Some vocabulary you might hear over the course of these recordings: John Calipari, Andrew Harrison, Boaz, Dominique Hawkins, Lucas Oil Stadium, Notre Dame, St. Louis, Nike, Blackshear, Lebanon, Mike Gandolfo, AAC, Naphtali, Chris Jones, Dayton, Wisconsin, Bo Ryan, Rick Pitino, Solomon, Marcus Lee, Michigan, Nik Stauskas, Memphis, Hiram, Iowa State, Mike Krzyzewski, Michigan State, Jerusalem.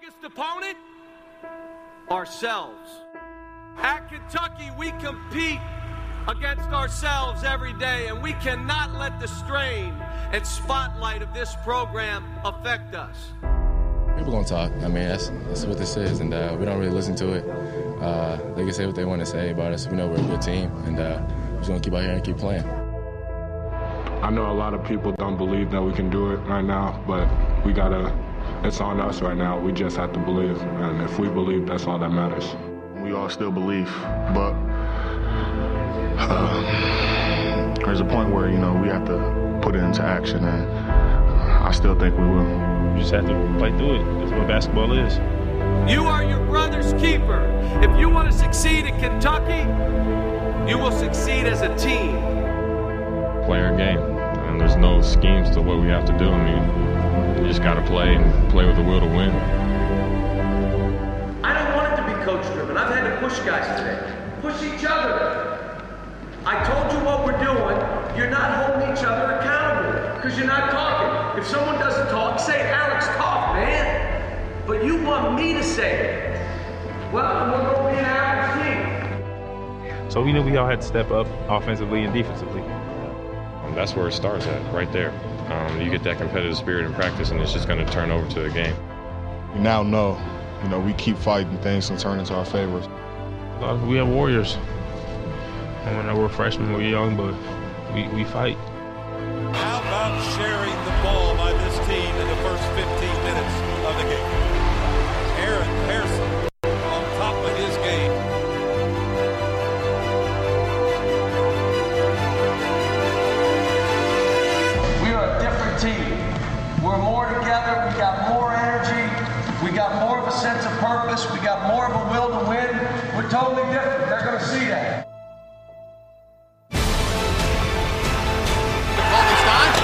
biggest opponent? Ourselves. At Kentucky, we compete against ourselves every day, and we cannot let the strain and spotlight of this program affect us. People gonna talk. I mean, that's what this is, and we don't really listen to it. They can say what they want to say about us. We know we're a good team, and we're just gonna keep out here and keep playing. I know a lot of people don't believe that we can do it right now, but we gotta. It's on us right now. We just have to believe, and if we believe, that's all that matters. We all still believe, but there's a point where, you know, we have to put it into action, and I still think we will. You just have to play through it. That's what basketball is. You are your brother's keeper. If you want to succeed at Kentucky, you will succeed as a team. Play our game, and there's no schemes to what we have to do. I mean, you just got to play and play with the will to win. I don't want it to be coach-driven. I've had to push guys today. Push each other. I told you what we're doing. You're not holding each other accountable because you're not talking. If someone doesn't talk, say, Alex, talk, man. But you want me to say it. Well, we're going to be an average team. So we knew we all had to step up offensively and defensively. That's where it starts at, right there. You get that competitive spirit in practice, and it's just going to turn over to the game. We now know, you know, we keep fighting things and turn into our favors. We have warriors. I know we're freshmen, we're young, but we fight. How about sharing the ball by this team in the first 15 minutes of the game? Aaron Harrison on top of his game. We are a different team. We're more together. We got more energy. We got more of a sense of purpose. We got more of a will to win. We're totally different. They're going to see that. That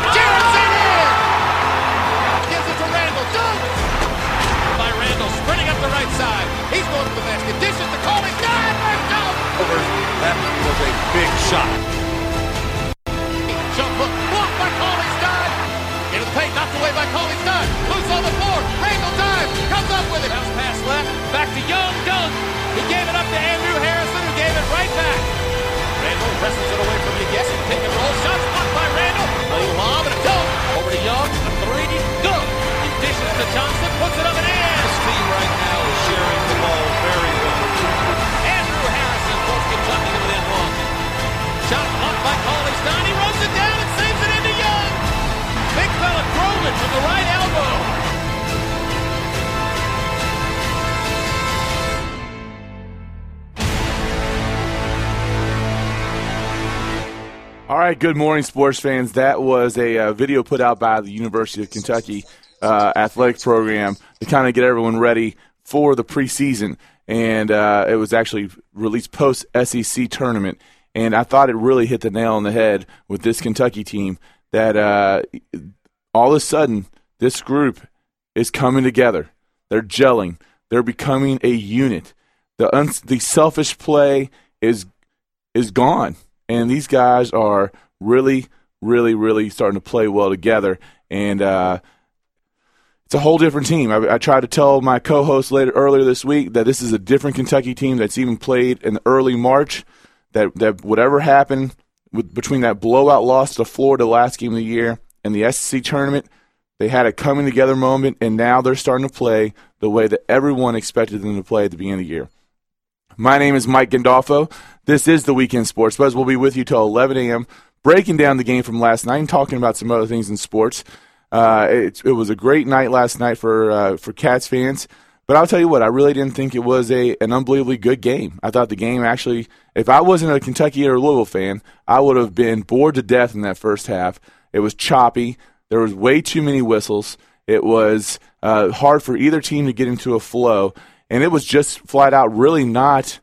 was a big shot. Jump hook, blocked by Cauley-Stein. Into the paint, knocked away by Cauley-Stein. Loose on the floor, Randle dives, comes up with it. Bounce pass left, back to Young, dunk. He gave it up to Andrew Harrison, who gave it right back. Randle presses it away from Yaguess, pick and roll shots, blocked by Randle. A lob and a dunk. Over to Young, a three, dunk. He dishes to Johnson, puts it up and in. This team right now is sharing the ball very well. Kentucky to within one. Shot blocked by Cauley-Stein. He runs it down and saves it into Young. Big fella Groman with the right elbow. All right, good morning, sports fans. That was a video put out by the University of Kentucky athletic program to kind of get everyone ready for the preseason. And it was actually released post-SEC tournament. And I thought it really hit the nail on the head with this Kentucky team that all of a sudden this group is coming together. They're gelling. They're becoming a unit. The selfish play is gone. And these guys are really, really, really starting to play well together. And it's a whole different team. I tried to tell my co-host earlier this week that this is a different Kentucky team that's even played in early March, that whatever happened between that blowout loss to Florida last game of the year and the SEC tournament, they had a coming together moment, and now they're starting to play the way that everyone expected them to play at the beginning of the year. My name is Mike Gandolfo. This is the Weekend Sports Buzz. We'll be with you till 11 a.m., breaking down the game from last night and talking about some other things in sports. It was a great night last night for Cats fans, but I'll tell you what, I really didn't think it was an unbelievably good game. I thought the game actually, if I wasn't a Kentucky or Louisville fan, I would have been bored to death in that first half. It was choppy. There was way too many whistles. It was hard for either team to get into a flow, and it was just flat out really not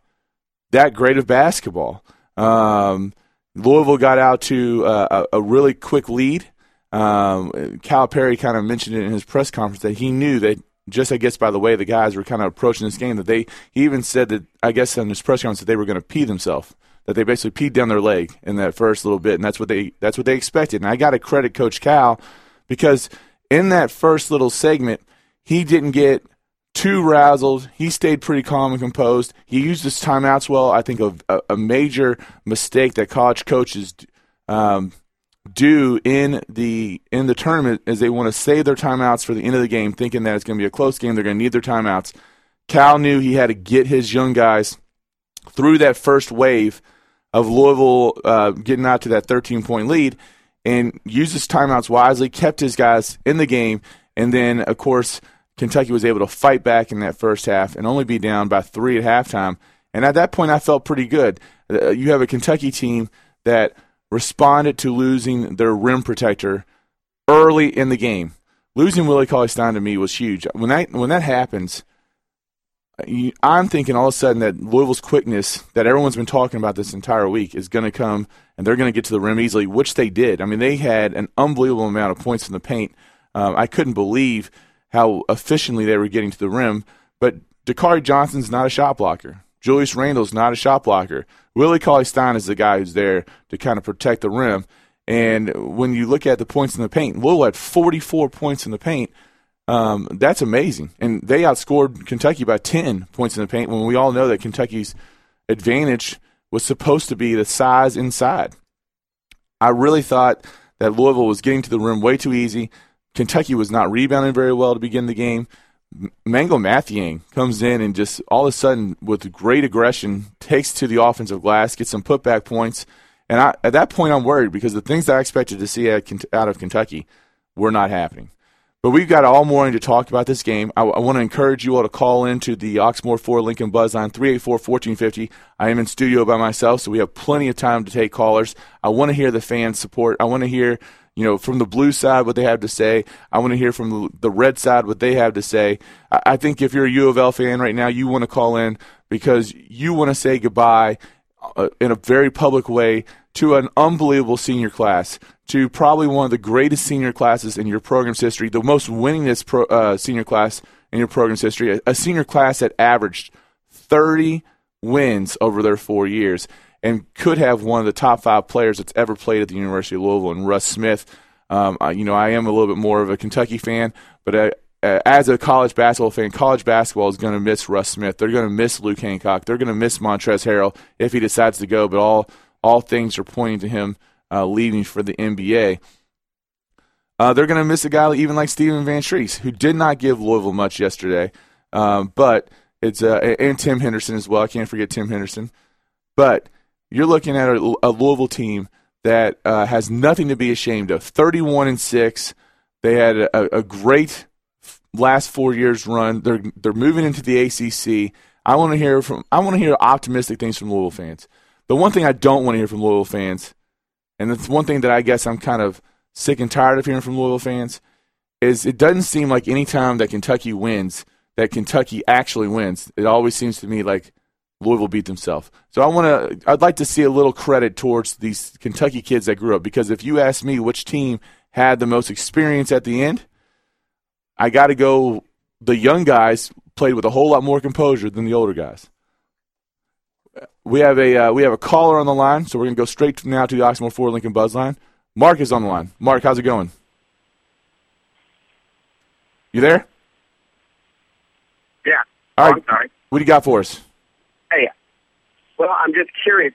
that great of basketball. Louisville got out to a really quick lead. Calipari kind of mentioned it in his press conference that he knew that just, I guess, by the way the guys were kind of approaching this game, that he even said that, I guess, in his press conference that they were going to pee themselves, that they basically peed down their leg in that first little bit, and that's what they expected. And I got to credit Coach Cal because in that first little segment, he didn't get too razzled. He stayed pretty calm and composed. He used his timeouts well. I think a major mistake that college coaches do in the tournament is they want to save their timeouts for the end of the game, thinking that it's going to be a close game. They're going to need their timeouts. Cal knew he had to get his young guys through that first wave of Louisville getting out to that 13-point lead, and used his timeouts wisely, kept his guys in the game, and then, of course, Kentucky was able to fight back in that first half and only be down by 3 at halftime. And at that point, I felt pretty good. You have a Kentucky team that responded to losing their rim protector early in the game. Losing Willie Cauley-Stein to me was huge. When that happens, I'm thinking all of a sudden that Louisville's quickness that everyone's been talking about this entire week is going to come, and they're going to get to the rim easily, which they did. I mean, they had an unbelievable amount of points in the paint. I couldn't believe how efficiently they were getting to the rim. But Dakari Johnson's not a shot blocker. Julius Randle's not a shot blocker. Willie Cauley-Stein is the guy who's there to kind of protect the rim. And when you look at the points in the paint, Louisville had 44 points in the paint. That's amazing. And they outscored Kentucky by 10 points in the paint when we all know that Kentucky's advantage was supposed to be the size inside. I really thought that Louisville was getting to the rim way too easy. Kentucky was not rebounding very well to begin the game. Mango Mathiang comes in and just all of a sudden with great aggression takes to the offensive glass, gets some putback points. And at that point I'm worried because the things that I expected to see out of Kentucky were not happening. But we've got all morning to talk about this game. I want to encourage you all to call into the Oxmoor 4 Lincoln Buzz Line, 384-1450. I am in studio by myself, so we have plenty of time to take callers. I want to hear the fans' support. I want to hear, from the blue side what they have to say. I want to hear from the red side what they have to say. I think if you're a U of L fan right now, you want to call in because you want to say goodbye in a very public way to an unbelievable senior class, to probably one of the greatest senior classes in your program's history, the most winningest senior class in your program's history, a senior class that averaged 30 wins over their 4 years and could have one of the top 5 players that's ever played at the University of Louisville in Russ Smith. I am a little bit more of a Kentucky fan, but as a college basketball fan, college basketball is going to miss Russ Smith. They're going to miss Luke Hancock. They're going to miss Montrezl Harrell if he decides to go, but all things are pointing to him leaving for the NBA. They're going to miss a guy even like Steven Van Treese, who did not give Louisville much yesterday. But it's and Tim Henderson as well. I can't forget Tim Henderson. But you're looking at a Louisville team that has nothing to be ashamed of. 31-6. They had a great last 4 years run. They're moving into the ACC. I want to hear optimistic things from Louisville fans. The one thing I don't want to hear from Louisville fans, and it's one thing that I guess I'm kind of sick and tired of hearing from Louisville fans, is it doesn't seem like any time that Kentucky wins, that Kentucky actually wins. It always seems to me like Louisville beat themselves. So I'd like to see a little credit towards these Kentucky kids that grew up, because if you ask me which team had the most experience at the end, I got to go the young guys played with a whole lot more composure than the older guys. We have a caller on the line, so we're going to go straight now to the Oxmoor 4 Lincoln Buzz Line. Mark is on the line. Mark, how's it going? You there? Yeah. All right. Sorry. What do you got for us? Hey, well, I'm just curious.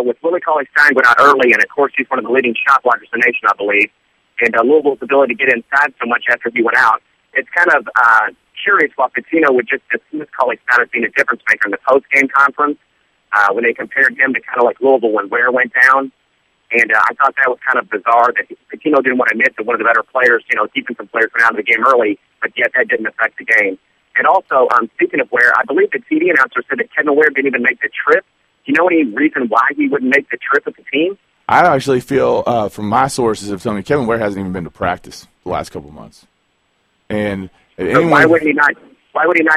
With Willie Cauley-Stein going out early, and of course he's one of the leading shot blockers in the nation, I believe, and Louisville's ability to get inside so much after he went out, it's kind of curious why Pitino would just dismiss Cauley-Stein as being a difference maker in the post-game conference when they compared him to kind of like Louisville when Ware went down. And I thought that was kind of bizarre that Pitino didn't want to admit that one of the better players, defensive players went out of the game early, but yet that didn't affect the game. And also, speaking of Ware, I believe the TV announcer said that Kevin Ware didn't even make the trip. Do you know any reason why he wouldn't make the trip with the team? I actually feel, from my sources, of something, Kevin Ware hasn't even been to practice the last couple of months. And why would he not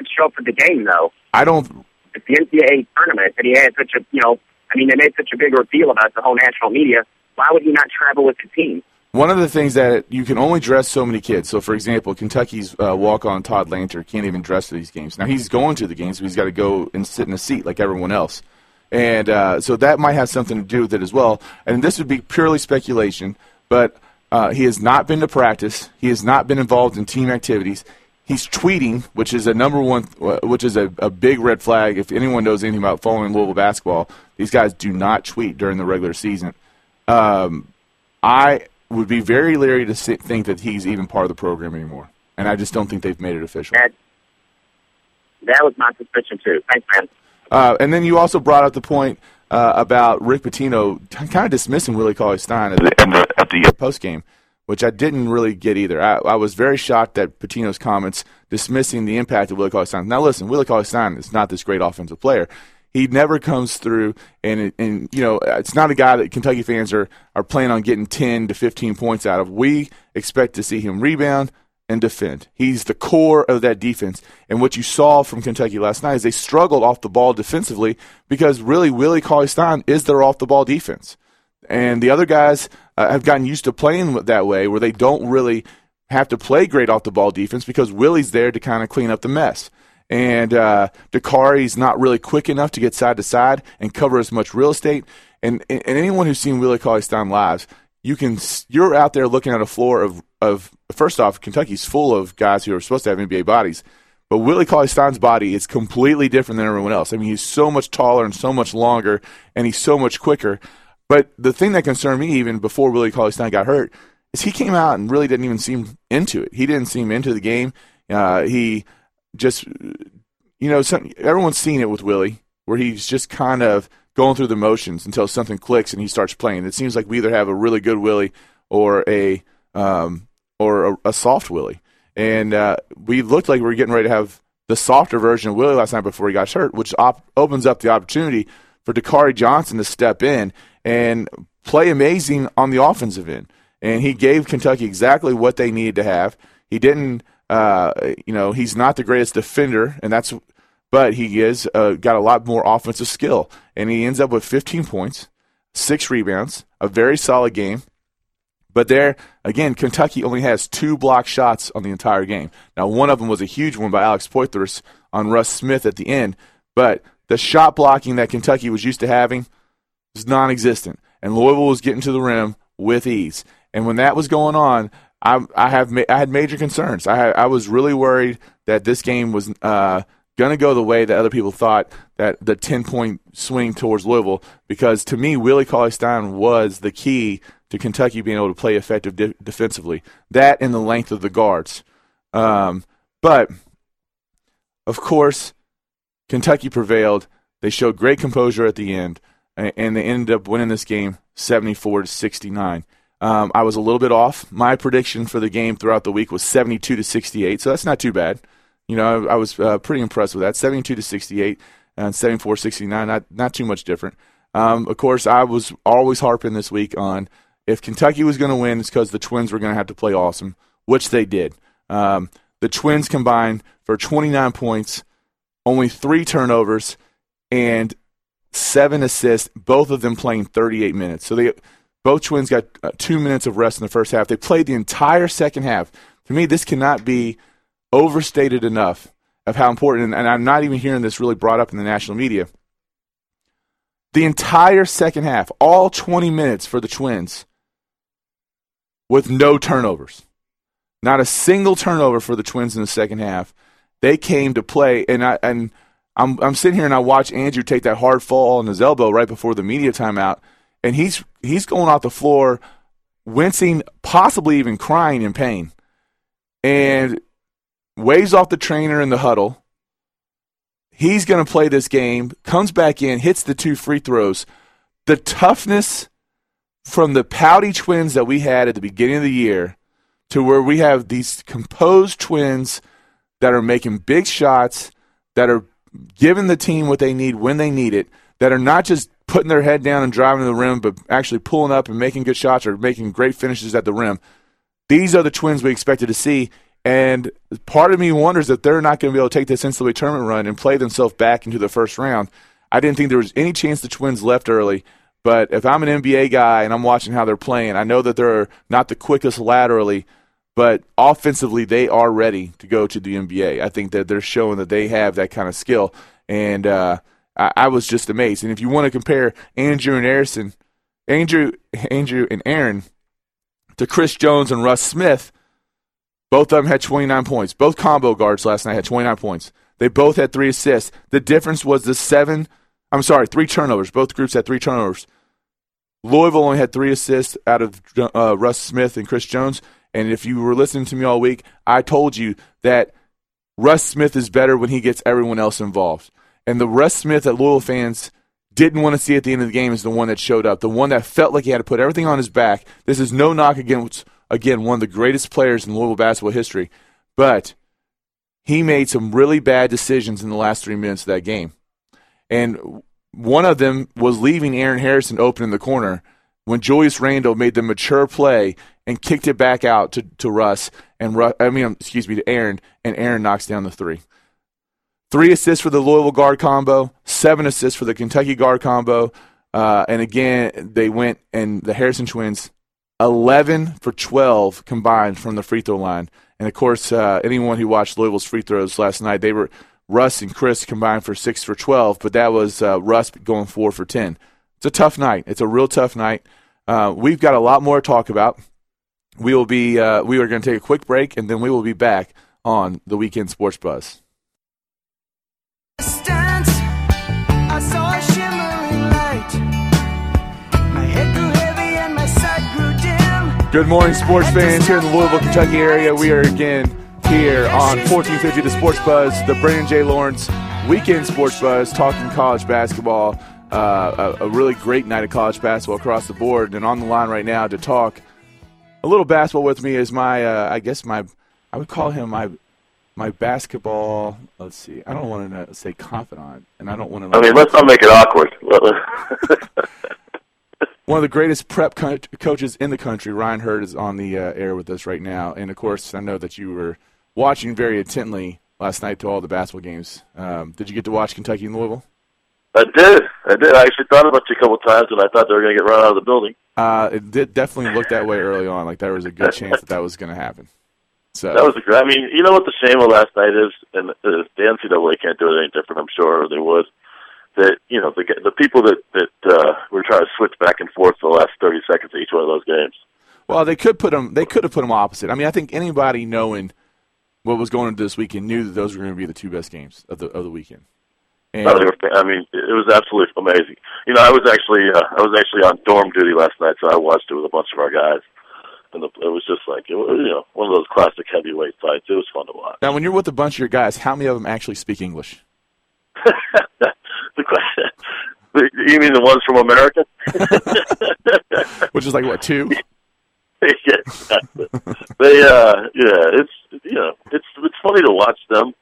show up for the game though? It's the NCAA tournament that he had such a they made such a big ordeal about it, the whole national media. Why would he not travel with the team? One of the things that you can only dress so many kids. So for example, Kentucky's walk-on Todd Lanter can't even dress for these games. Now he's going to the games, but he's got to go and sit in a seat like everyone else. And so that might have something to do with it as well. And this would be purely speculation, but he has not been to practice. He has not been involved in team activities. He's tweeting, which is a number one, which is a big red flag. If anyone knows anything about following Louisville basketball, these guys do not tweet during the regular season. I would be very leery to think that he's even part of the program anymore, and I just don't think they've made it official. That was my suspicion too. Thanks, man. And then you also brought up the point about Rick Pitino kind of dismissing Willie Cauley-Stein at the post game, which I didn't really get either. I was very shocked at Pitino's comments dismissing the impact of Willie Cauley-Stein. Now listen, Willie Cauley-Stein is not this great offensive player. He never comes through, and you know, it's not a guy that Kentucky fans are planning on getting 10 to 15 points out of. We expect to see him rebound and defend. He's the core of that defense. And what you saw from Kentucky last night is they struggled off the ball defensively because really Willie Cauley-Stein is their off-the-ball defense. And the other guys have gotten used to playing that way where they don't really have to play great off-the-ball defense because Willie's there to kind of clean up the mess. And Dakari's not really quick enough to get side-to-side and cover as much real estate. And anyone who's seen Willie Cauley-Stein live, you're out there looking at a floor of first off, Kentucky's full of guys who are supposed to have NBA bodies. But Willie Cauley-Stein's body is completely different than everyone else. I mean, he's so much taller and so much longer, and he's so much quicker. But the thing that concerned me even before Willie Cauley-Stein got hurt is he came out and really didn't even seem into it. He didn't seem into the game. He just, you know, everyone's seen it with Willie where he's just kind of going through the motions until something clicks and he starts playing. It seems like we either have a really good Willie or a soft Willie. And we looked like we were getting ready to have the softer version of Willie last night before he got hurt, which opens up the opportunity for Dakari Johnson to step in and play amazing on the offensive end. And he gave Kentucky exactly what they needed to have. He didn't, he's not the greatest defender, but he is got a lot more offensive skill. And he ends up with 15 points, 6 rebounds, a very solid game. But there, again, Kentucky only has 2 block shots on the entire game. Now, one of them was a huge one by Alex Poythress on Russ Smith at the end. But the shot blocking that Kentucky was used to having was non-existent, and Louisville was getting to the rim with ease. And when that was going on, I had major concerns. I was really worried that this game was going to go the way that other people thought, that the 10-point swing towards Louisville, because to me, Willie Cauley-Stein was the key to Kentucky being able to play effective defensively. That and the length of the guards. But, of course, Kentucky prevailed. They showed great composure at the end, and they ended up winning this game 74-69. I was a little bit off. My prediction for the game throughout the week was 72-68, so that's not too bad. You know, I was pretty impressed with that. 72-68 and 74-69, not too much different. Of course, I was always harping this week on if Kentucky was going to win, it's because the Twins were going to have to play awesome, which they did. The Twins combined for 29 points, only 3 turnovers, and 7 assists, both of them playing 38 minutes. So both Twins got 2 minutes of rest in the first half. They played the entire second half. To me, this cannot be overstated enough of how important, and I'm not even hearing this really brought up in the national media. The entire second half, all 20 minutes for the Twins with no turnovers. Not a single turnover for the Twins in the second half. They came to play, and I'm sitting here and I watch Andrew take that hard fall on his elbow right before the media timeout, and he's going off the floor, wincing, possibly even crying in pain, and waves off the trainer in the huddle. He's going to play this game, comes back in, hits the 2 free throws. The toughness from the pouty Twins that we had at the beginning of the year to where we have these composed Twins that are making big shots, that are giving the team what they need when they need it, that are not just putting their head down and driving to the rim, but actually pulling up and making good shots or making great finishes at the rim. These are the Twins we expected to see, and part of me wonders that they're not going to be able to take this NCAA tournament run and play themselves back into the first round. I didn't think there was any chance the Twins left early, but if I'm an NBA guy and I'm watching how they're playing, I know that they're not the quickest laterally, but offensively they are ready to go to the NBA. I think that they're showing that they have that kind of skill, and I was just amazed. And if you want to compare Andrew and Aaron to Chris Jones and Russ Smith, Both of them had 29 points. Both combo guards last night had 29 points. They both had 3 assists. The difference was the 3 turnovers. Both groups had 3 turnovers. Louisville only had 3 assists out of Russ Smith and Chris Jones. And if you were listening to me all week, I told you that Russ Smith is better when he gets everyone else involved. And the Russ Smith that Louisville fans didn't want to see at the end of the game is the one that showed up, the one that felt like he had to put everything on his back. This is no knock against, again, one of the greatest players in Louisville basketball history. But he made some really bad decisions in the last 3 minutes of that game. And one of them was leaving Aaron Harrison open in the corner when Julius Randle made the mature play and kicked it back out to Russ and to Aaron, and Aaron knocks down the 3. 3 assists for the Louisville guard combo, 7 assists for the Kentucky guard combo, and again they went and the Harrison twins 11 for 12 combined from the free throw line. And of course, anyone who watched Louisville's free throws last night, they were Russ and Chris combined for 6 for 12, but that was Russ going 4 for 10. It's a tough night. It's a real tough night. We've got a lot more to talk about. We are going to take a quick break, and then we will be back on the Weekend Sports Buzz. I saw a shimmering light. My head grew heavy and my sight grew dim. Good morning, sports fans here in the Louisville, Kentucky area. We are again here on 1450 The Sports Buzz, the Brandon J. Lawrence Weekend Sports Buzz, talking college basketball. A really great night of college basketball across the board. And on the line right now to talk a little basketball with me is my basketball, let's see. I don't want to say confidant, and I don't want to. Let's not make it awkward. One of the greatest prep coaches in the country, Ryan Hurd, is on the air with us right now. And, of course, I know that you were watching very intently last night to all the basketball games. Did you get to watch Kentucky and Louisville? I did. I actually thought about you a couple times, and I thought they were going to get run out of the building. It did definitely look that way early on. Like, there was a good chance that was going to happen. So. That was a I mean, you know what the shame of last night is, and the NCAA can't do it any different. I'm sure they would. That you know, the people that were trying to switch back and forth for the last 30 seconds of each one of those games. Well, they could have put them opposite. I mean, I think anybody knowing what was going into this weekend knew that those were going to be the 2 best games of the weekend. And I mean, it was absolutely amazing. You know, I was actually on dorm duty last night, so I watched it with a bunch of our guys. And it was just like, it was, you know, one of those classic heavyweight fights. It was fun to watch. Now, when you're with a bunch of your guys, how many of them actually speak English? You mean the ones from America? Which is like, what, 2? Yeah, exactly. It's funny to watch them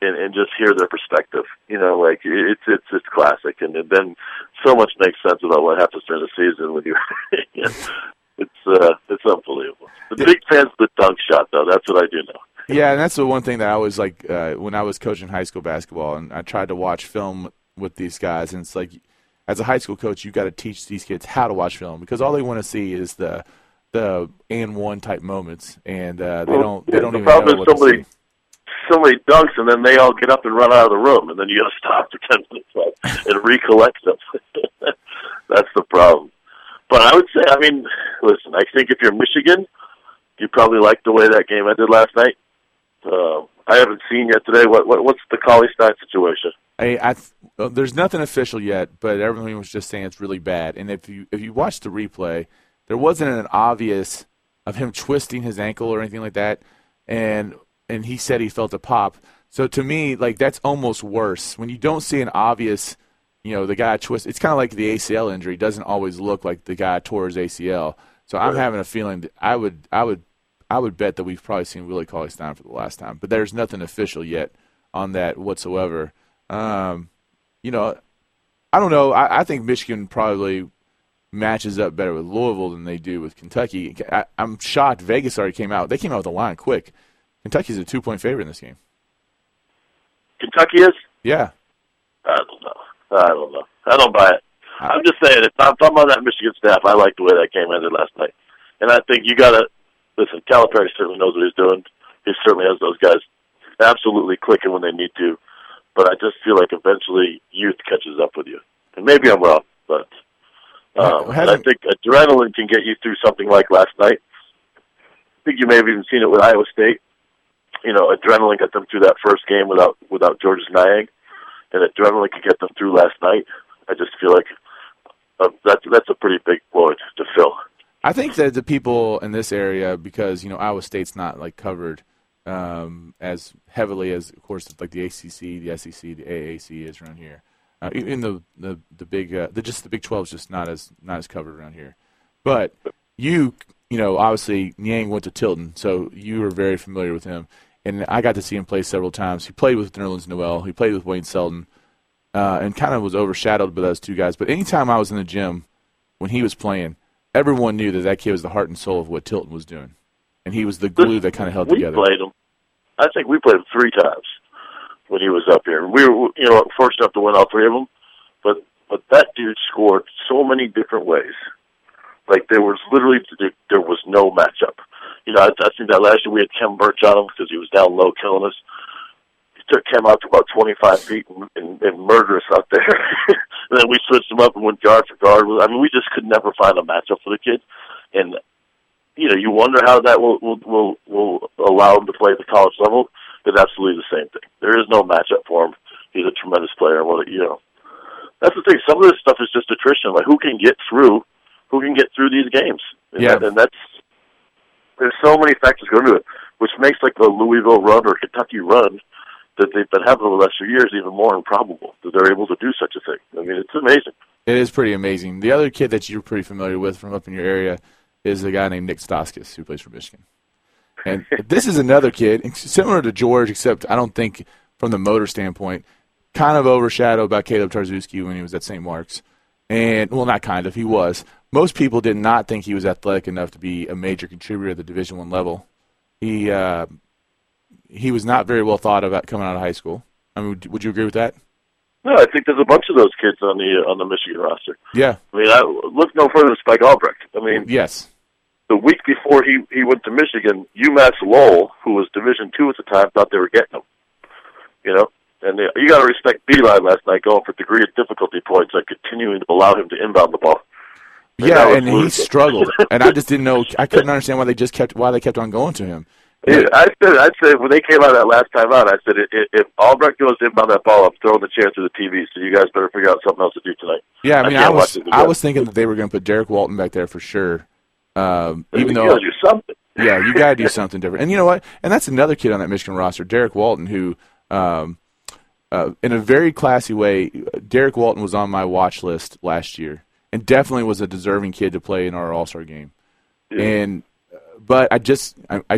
and just hear their perspective. You know, like, it's just classic. And then so much makes sense about what happens during the season when you It's unbelievable. The big fans of the dunk shot, though. That's what I do know. Yeah, and that's the one thing that I was like when I was coaching high school basketball, and I tried to watch film with these guys, and it's like as a high school coach, you've got to teach these kids how to watch film because all they want to see is the and one type moments, and they don't even know what to see. Somebody dunks, and then they all get up and run out of the room, and then you got to stop for 10 minutes and recollect them. That's the problem. But I would say, I mean, listen, I think if you're Michigan, you probably like the way that game ended last night. I haven't seen yet today. What's the Cauley-Stein situation? There's nothing official yet, but everyone was just saying it's really bad. And if you watch the replay, there wasn't an obvious of him twisting his ankle or anything like that. And he said he felt a pop. So to me, like that's almost worse when you don't see an obvious. You know, the guy twists. It's kind of like the ACL injury. It doesn't always look like the guy tore his ACL. So I'm having a feeling that I would bet that we've probably seen Willie Cauley-Stein for the last time. But there's nothing official yet on that whatsoever. You know, I don't know. I think Michigan probably matches up better with Louisville than they do with Kentucky. I'm shocked Vegas already came out. They came out with a line quick. Kentucky's a 2-point favorite in this game. Kentucky is? Yeah. I don't know. I don't buy it. I'm just saying, if I'm on that Michigan staff, I like the way that game ended last night. And I think you got to – listen, Calipari certainly knows what he's doing. He certainly has those guys absolutely clicking when they need to. But I just feel like eventually youth catches up with you. And maybe I'm wrong, but I think adrenaline can get you through something like last night. think you may have even seen it with Iowa State. You know, adrenaline got them through that first game without Georges Niang, and adrenaline could get them through last night. I just feel like that's a pretty big void to fill. I think that the people in this area, because, you know, Iowa State's not, like, covered as heavily as, of course, like the ACC, the SEC, the AAC is around here. Even the big just the Big 12 is just not as covered around here. But you know, obviously Niang went to Tilton, so you were very familiar with him. And I got to see him play several times. He played with Nerlens Noel. He played with Wayne Selden, and kind of was overshadowed by those two guys. But anytime I was in the gym when he was playing, everyone knew that kid was the heart and soul of what Tilton was doing. And he was the glue that kind of held together. We played him. I think we played him 3 times when he was up here. We were, you know, fortunate enough to win all 3 of them. But that dude scored so many different ways. Like, there was no matchup. You know, I think that last year we had Kem Burch on him because he was down low killing us. He took Kem out to about 25 feet and murdered us out there. And then we switched him up and went guard for guard. I mean, we just could never find a matchup for the kid. And, you know, you wonder how that will allow him to play at the college level. It's absolutely the same thing. There is no matchup for him. He's a tremendous player. Well, you know, that's the thing. Some of this stuff is just attrition. Like, who can get through these games? And yeah. There's so many factors going into it, which makes, like, the Louisville run or Kentucky run that they've been having over the last few years even more improbable that they're able to do such a thing. I mean, it's amazing. It is pretty amazing. The other kid that you're pretty familiar with from up in your area is a guy named Nik Stauskas, who plays for Michigan. And this is another kid, similar to George, except I don't think from the motor standpoint, kind of overshadowed by Caleb Tarzewski when he was at St. Mark's. And, well, not kind of, he was. Most people did not think he was athletic enough to be a major contributor at the Division I level. He was not very well thought about coming out of high school. I mean, would you agree with that? No, I think there's a bunch of those kids on the Michigan roster. Yeah. I mean, look no further than Spike Albrecht. I mean, yes. The week before he went to Michigan, UMass Lowell, who was Division II at the time, thought they were getting him. You know? And you got to respect Beeline last night going for degree of difficulty points and continuing to allow him to inbound the ball. And yeah, and he struggled. And I just didn't know. I couldn't understand why they kept on going to him. Yeah, I said when they came out that last time out, I said, if Albrecht goes to inbound that ball, I'm throwing the chair through the TV, so you guys better figure out something else to do tonight. Yeah, I mean, I was thinking that they were going to put Derek Walton back there for sure. Even though, do something. Yeah, you got to do something different. And you know what? And that's another kid on that Michigan roster, Derek Walton, who in a very classy way, Derek Walton was on my watch list last year and definitely was a deserving kid to play in our All-Star game. Yeah. But I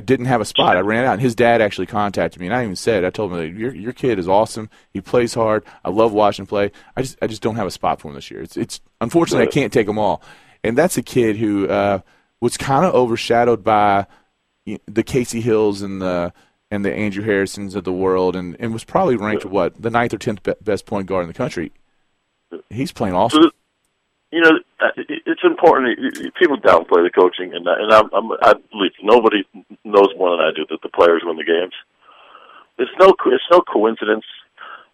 didn't have a spot. I ran out, and his dad actually contacted me, and I even said, I told him, your kid is awesome. He plays hard. I love watching him play. I just don't have a spot for him this year. It's unfortunately, I can't take them all. And that's a kid who was kind of overshadowed by the Casey Hills and the Andrew Harrisons of the world, and was probably ranked, the 9th or 10th best point guard in the country. He's playing awesome. You know, it's important. People downplay the coaching, and I believe nobody knows more than I do that the players win the games. It's no coincidence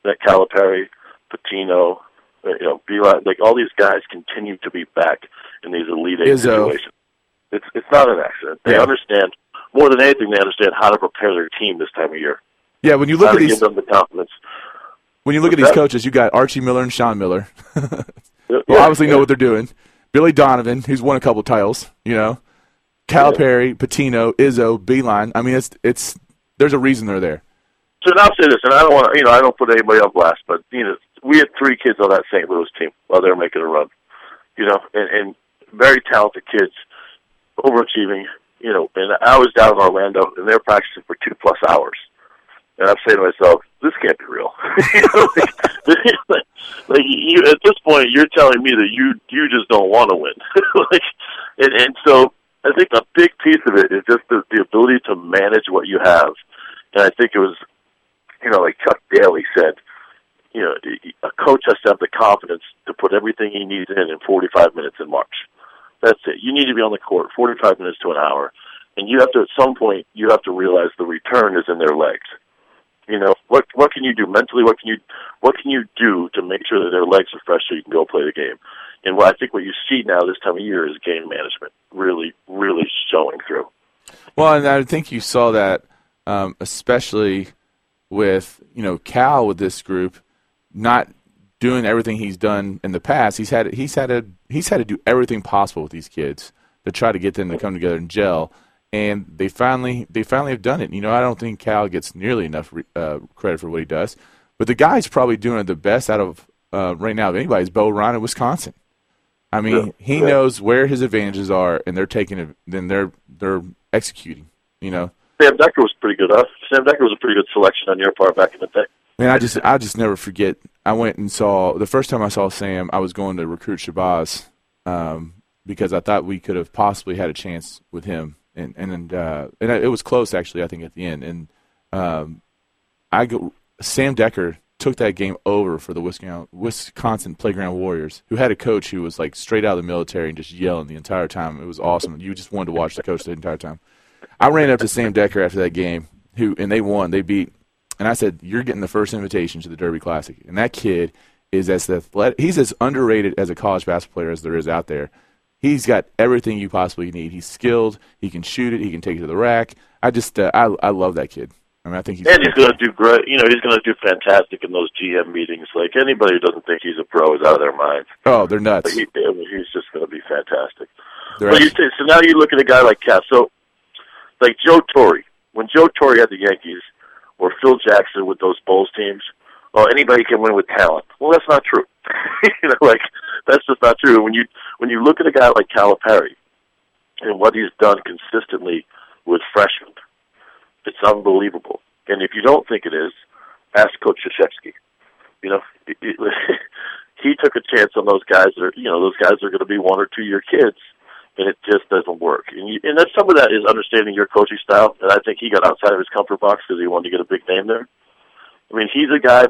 that Calipari, Pitino, you know, Beeline, like all these guys continue to be back in these elite situations. It's not an accident. They understand more than anything. They understand how to prepare their team this time of year. Yeah, when you look at these, give them the confidence. When you look at these coaches, you got Archie Miller and Sean Miller. Obviously know what they're doing. Billy Donovan, who's won a couple titles, you know. Calipari, Pitino, Izzo, Beeline. I mean, it's there's a reason they're there. So now I'll say this, and I don't want to, I don't put anybody on blast, but you know, we had 3 kids on that St. Louis team while they were making a run, you know, and very talented kids, overachieving, you know. And I was down in Orlando, and they're practicing for 2+ hours. And I'm saying to myself, this can't be real. Like you, at this point, you're telling me that you just don't want to win. and so I think a big piece of it is just the ability to manage what you have. And I think it was, you know, like Chuck Daly said, you know, a coach has to have the confidence to put everything he needs in 45 minutes in March. That's it. You need to be on the court 45 minutes to an hour. And you have to, at some point, you have to realize the return is in their legs. You know, what can you do mentally? What can you do to make sure that their legs are fresh so you can go play the game? And I think what you see now this time of year is game management really, really showing through. Well, and I think you saw that especially with, you know, Cal with this group not doing everything he's done in the past. He's had to do everything possible with these kids to try to get them to come together and gel. And they finally have done it. You know, I don't think Cal gets nearly enough credit for what he does. But the guy's probably doing it the best out of right now of anybody is Bo Ryan at Wisconsin. I mean, he knows where his advantages are, and they're taking it. Then they're executing. You know, Sam Dekker was pretty good. Sam Dekker was a pretty good selection on your part back in the day. Man, I just never forget. I went and saw the first time I saw Sam. I was going to recruit Shabazz because I thought we could have possibly had a chance with him. And it was close, actually, I think, at the end. And Sam Dekker took that game over for the Wisconsin Playground Warriors, who had a coach who was, like, straight out of the military and just yelling the entire time. It was awesome. You just wanted to watch the coach the entire time. I ran up to Sam Dekker after that game, and they won. They beat. And I said, you're getting the first invitation to the Derby Classic. And that kid is as athletic. He's as underrated as a college basketball player as there is out there. He's got everything you possibly need. He's skilled. He can shoot it. He can take it to the rack. I just, I love that kid. I mean, I think he's going to do great. You know, he's going to do fantastic in those GM meetings. Like, anybody who doesn't think he's a pro is out of their mind. Oh, they're nuts. But he's just going to be fantastic. But so now you look at a guy like Cal. So, like Joe Torre. When Joe Torre had the Yankees or Phil Jackson with those Bulls teams, oh, anybody can win with talent. Well, that's not true. You know, like, that's just not true. When you look at a guy like Calipari and what he's done consistently with freshmen, it's unbelievable. And if you don't think it is, ask Coach Krzyzewski. You know, he took a chance on those guys that are, you know, those guys are going to be 1 or 2 year kids, and it just doesn't work. And that's some of that is understanding your coaching style. And I think he got outside of his comfort box because he wanted to get a big name there. I mean, he's a guy.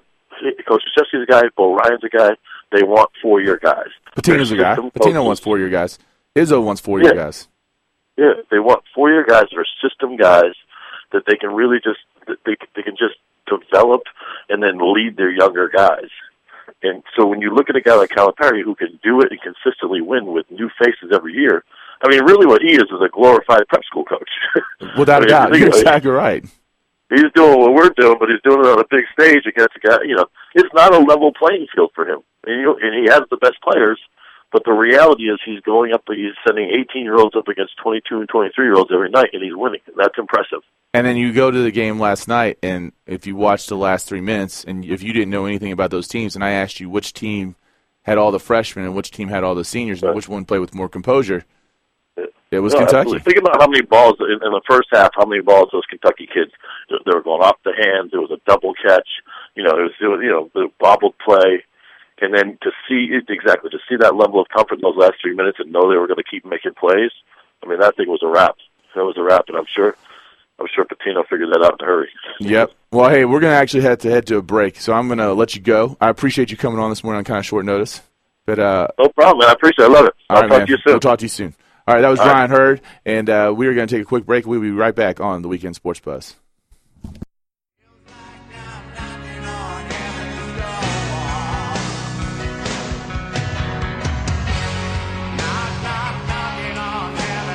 Coach Krzyzewski's a guy. Bo Ryan's a guy. They want four-year guys. Pitino's a guy. Pitino wants four-year guys. Izzo wants four-year guys. Yeah, they want four-year guys that are system guys that they can really just they can just develop and then lead their younger guys. And so when you look at a guy like Calipari who can do it and consistently win with new faces every year, I mean, really what he is a glorified prep school coach. Without a doubt. You're exactly right. He's doing what we're doing, but he's doing it on a big stage against a guy. You know, it's not a level playing field for him, and he has the best players. But the reality is, he's going up. He's sending 18-year-olds up against 22 and 23-year-olds every night, and he's winning. That's impressive. And then you go to the game last night, and if you watched the last 3 minutes, and if you didn't know anything about those teams, and I asked you which team had all the freshmen and which team had all the seniors, and which one played with more composure, it was Kentucky. Absolutely. Think about how many balls in the first half. How many balls those Kentucky kids—they were going off the hands. It was a double catch. You know, it was bobbled play, and then to see that level of comfort in those last 3 minutes and know they were going to keep making plays. I mean, that thing was a wrap. That was a wrap, and I'm sure Pitino figured that out in a hurry. Yep. Well, hey, we're going to actually have to head to a break, so I'm going to let you go. I appreciate you coming on this morning on kind of short notice, but no problem, man. I appreciate it. I love it. I'll talk to you soon. We'll talk to you soon. All right, that was Ryan Hurd, and we are going to take a quick break. We'll be right back on the Weekend Sports Buzz.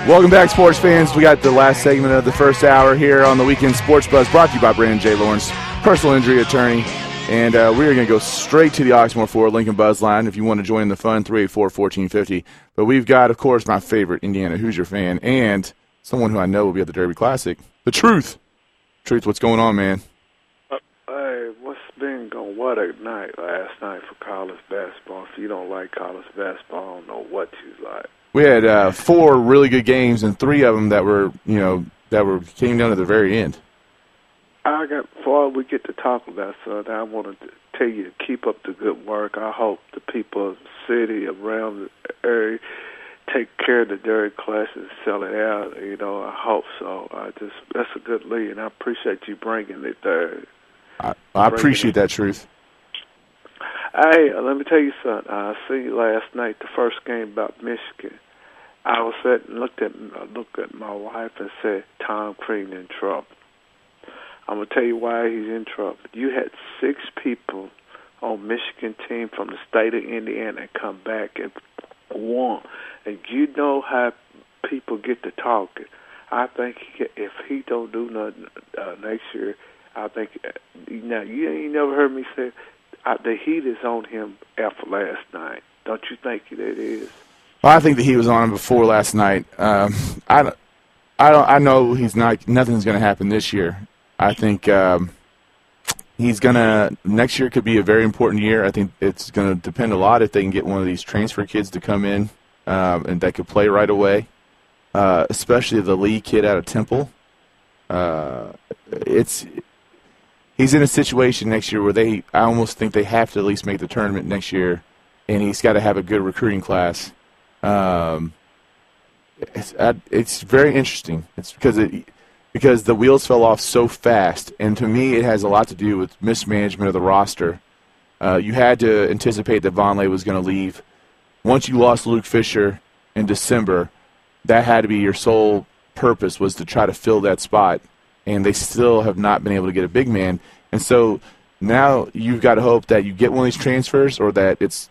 Welcome back, sports fans. We got the last segment of the first hour here on the Weekend Sports Buzz, brought to you by Brandon J. Lawrence, personal injury attorney. And we are going to go straight to the Oxmoor Ford Lincoln Buzz line if you want to join the fun, 384-1450. But we've got, of course, my favorite Indiana Hoosier fan and someone who I know will be at the Derby Classic. The Truth. Truth, what's going on, man? Hey, what's been going on? What a night last night for college basketball. If you don't like college basketball, I don't know what you like. We had four really good games and three of them that were, you know, came down to the very end. Before we get to talk about something, I want to tell you to keep up the good work. I hope the people of the city around the area take care of the dairy class and sell it out. You know, I hope so. That's a good lead, and I appreciate you bringing it there. I appreciate that, Truth. Hey, let me tell you something. I see last night the first game about Michigan. I was sitting, looked at my wife and said, Tom Crean in trouble. I'm going to tell you why he's in trouble. You had six people on Michigan team from the state of Indiana come back and won. And you know how people get to talking. I think if he don't do nothing next year, I think now you ain't never heard me say the heat is on him after last night. Don't you think it is? Well, I think the heat was on him before last night. I know he's not. Nothing's going to happen this year. I think he's going to. Next year could be a very important year. I think it's going to depend a lot if they can get one of these transfer kids to come in and that could play right away. Especially the Lee kid out of Temple. He's in a situation next year where I almost think they have to at least make the tournament next year, and he's got to have a good recruiting class. It's very interesting. It's because the wheels fell off so fast, and to me it has a lot to do with mismanagement of the roster. You had to anticipate that Vonleh was going to leave. Once you lost Luke Fisher in December, that had to be your sole purpose, was to try to fill that spot, and they still have not been able to get a big man. And so now you've got to hope that you get one of these transfers, or that it's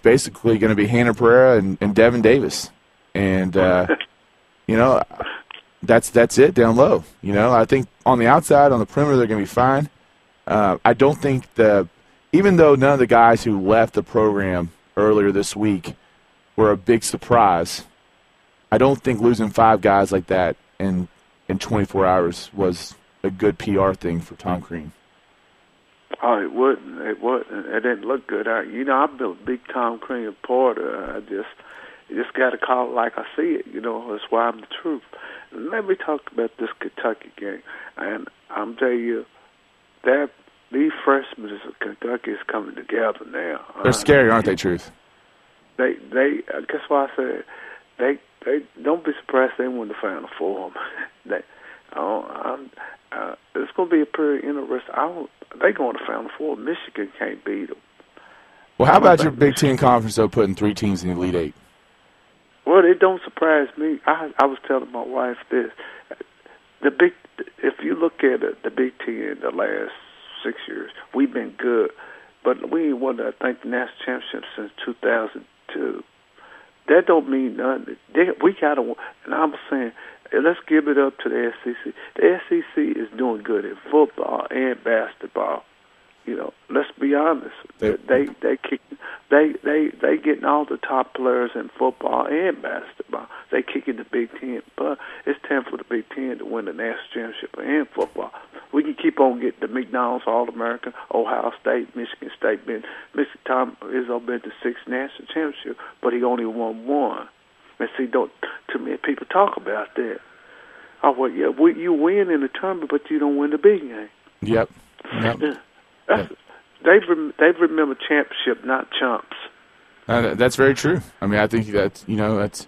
basically going to be Hanna Pereira and Devin Davis. And, that's it down low. I think on the outside, on the perimeter, they're going to be fine. I don't think even though none of the guys who left the program earlier this week were a big surprise, I don't think losing five guys like that in 24 hours was a good PR thing for Tom Crean. Oh, it wouldn't. It wouldn't. It didn't look good. I've been a big Tom Crean reporter. I just got to call it like I see it. That's why I'm the truth. Let me talk about this Kentucky game. And I'm telling you, that these freshmen of Kentucky is coming together now. They're scary, aren't they, Truth? They guess what I said? They don't be surprised they win the Final Four. It's going to be a pretty interesting. They going to Final Four. Michigan can't beat them. Well, how about your Big Ten Conference, though, putting three teams in the Elite Eight? Well, it don't surprise me. I was telling my wife this. If you look at the Big Ten the last 6 years, we've been good. But we ain't won, I think, the national championship since 2002. That don't mean nothing. We got to, and I'm saying, let's give it up to the SEC. The SEC is doing good in football and basketball. Let's be honest. They getting all the top players in football and basketball. They kicking the Big Ten, but it's time for the Big Ten to win the national championship and football. We can keep on getting the McDonald's All-American, Ohio State, Michigan State. Tom Izzo been to 6 national championships, but he only won one. And see, don't too many people talk about that. Oh well, yeah, you win in the tournament, but you don't win the big game. Yep. They remember championship, not chumps. That's very true. I mean, I think that's that's.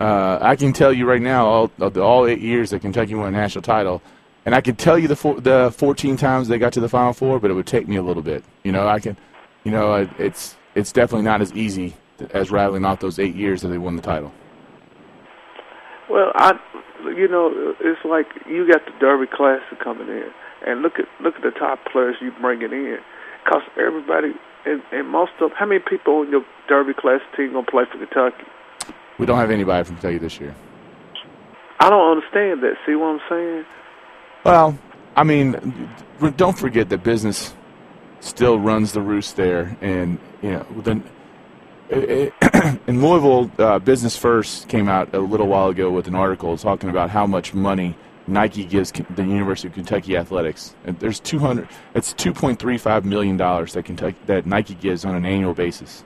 I can tell you right now, all 8 years that Kentucky won a national title, and I can tell you the 14 times they got to the Final Four, but it would take me a little bit. It's definitely not as easy as rattling off those 8 years that they won the title. Well, it's like you got the Derby Classic coming in. And look at the top players you bringing in, cause everybody and most of how many people on your Derby Class team gonna play for Kentucky? We don't have anybody from Kentucky this year. I don't understand that. See what I'm saying? Well, I mean, don't forget that business still runs the roost there, and in Louisville, Business First came out a little while ago with an article talking about how much money Nike gives the University of Kentucky athletics. And there's it's $2.35 million that Nike gives on an annual basis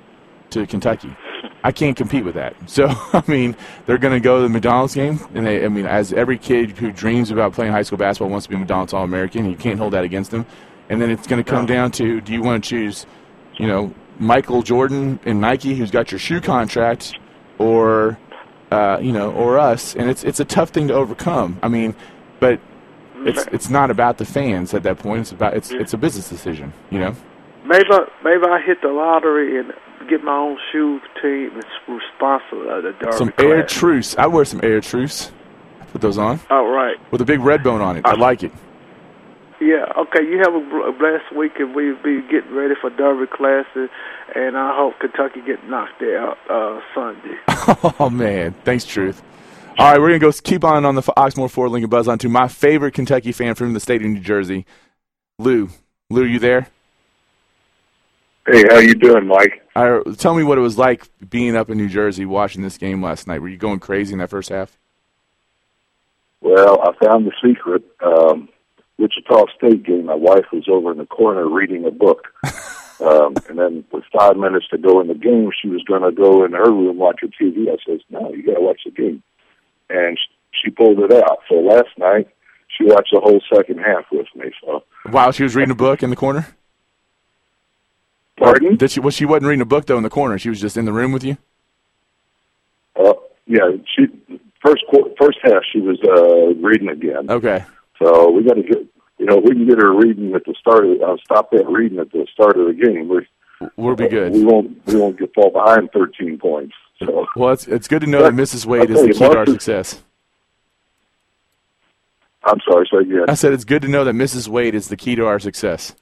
to Kentucky. I can't compete with that. So, I mean, they're going to go to the McDonald's game. And as every kid who dreams about playing high school basketball wants to be a McDonald's All-American, you can't hold that against them. And then it's going to come down to, do you want to choose, Michael Jordan and Nike, who's got your shoe contract, or or us, and it's a tough thing to overcome. I mean, but it's not about the fans at that point. It's a business decision. Maybe I hit the lottery and get my own shoe team that's responsible of the Derby. Some Classic. Air Truce. I wear some Air Truce. I put those on. All right. With a big red bone on it. I like it. Yeah, okay, you have a blessed week, and we'll be getting ready for Derby Classic, and I hope Kentucky gets knocked out Sunday. Oh, man. Thanks, Truth. All right, we're going to go keep on the Oxmoor Ford Lincoln Buzz on to my favorite Kentucky fan from the state of New Jersey, Lou. Lou, are you there? Hey, how you doing, Mike? Tell me what it was like being up in New Jersey watching this game last night. Were you going crazy in that first half? Well, I found the secret. Wichita State game, my wife was over in the corner reading a book. And then with 5 minutes to go in the game, she was going to go in her room watch her TV. I said, no, you got to watch the game. And she pulled it out. So last night, she watched the whole second half with me. So wow, she was reading a book in the corner? Pardon? She wasn't reading a book, though, in the corner. She was just in the room with you? Yeah. First half, she was reading again. Okay. So we got to get, we can get her reading at the start of stop that reading at the start of the game. We'll be good. We won't fall behind 13 points. So well, it's good to know that Mrs. Wade is the key to our success. I'm sorry, say again. I said it's good to know that Mrs. Wade is the key to our success.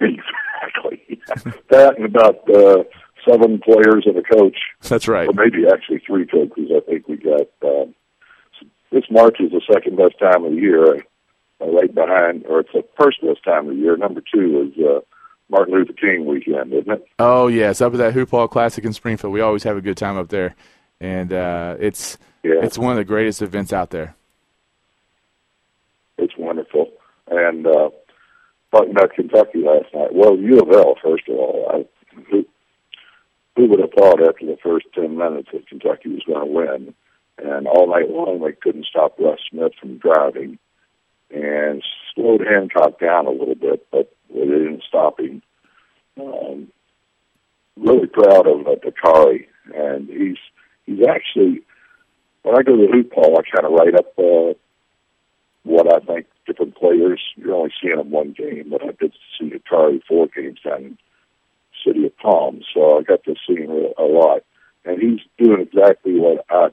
Exactly. That and about 7 players and a coach. That's right. Or maybe actually 3 coaches. I think we got. This March is the second best time of the year, right behind, or it's the first best time of the year. Number 2 is Martin Luther King weekend, isn't it? Oh, yes, up at that Hoop Hall Classic in Springfield. We always have a good time up there, and it's one of the greatest events out there. It's wonderful. And talking about Kentucky last night, well, U of L, first of all, who would have thought after the first 10 minutes that Kentucky was going to win? And all night long, they couldn't stop Russ Smith from driving and slowed Hancock down a little bit, but they didn't stop him. Really proud of Dakari. And he's actually, when I go to the hoop hall, I kind of write up what I think different players. You're only seeing them one game, but I did see Dakari 4 games down in the City of Palms, so I got to see him a lot. And he's doing exactly what I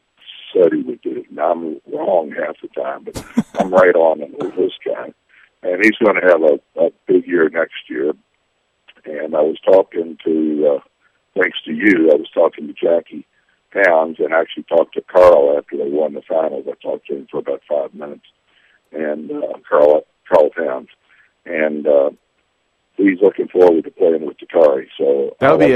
said he would do. Now, I'm wrong half the time, but I'm right on with this guy. And he's going to have a big year next year. And I was talking to, thanks to you, I was talking to Jackie Pounds and actually talked to Carl after they won the finals. I talked to him for about 5 minutes. And Carl Pounds. And he's looking forward to playing with Dakari. So That'll be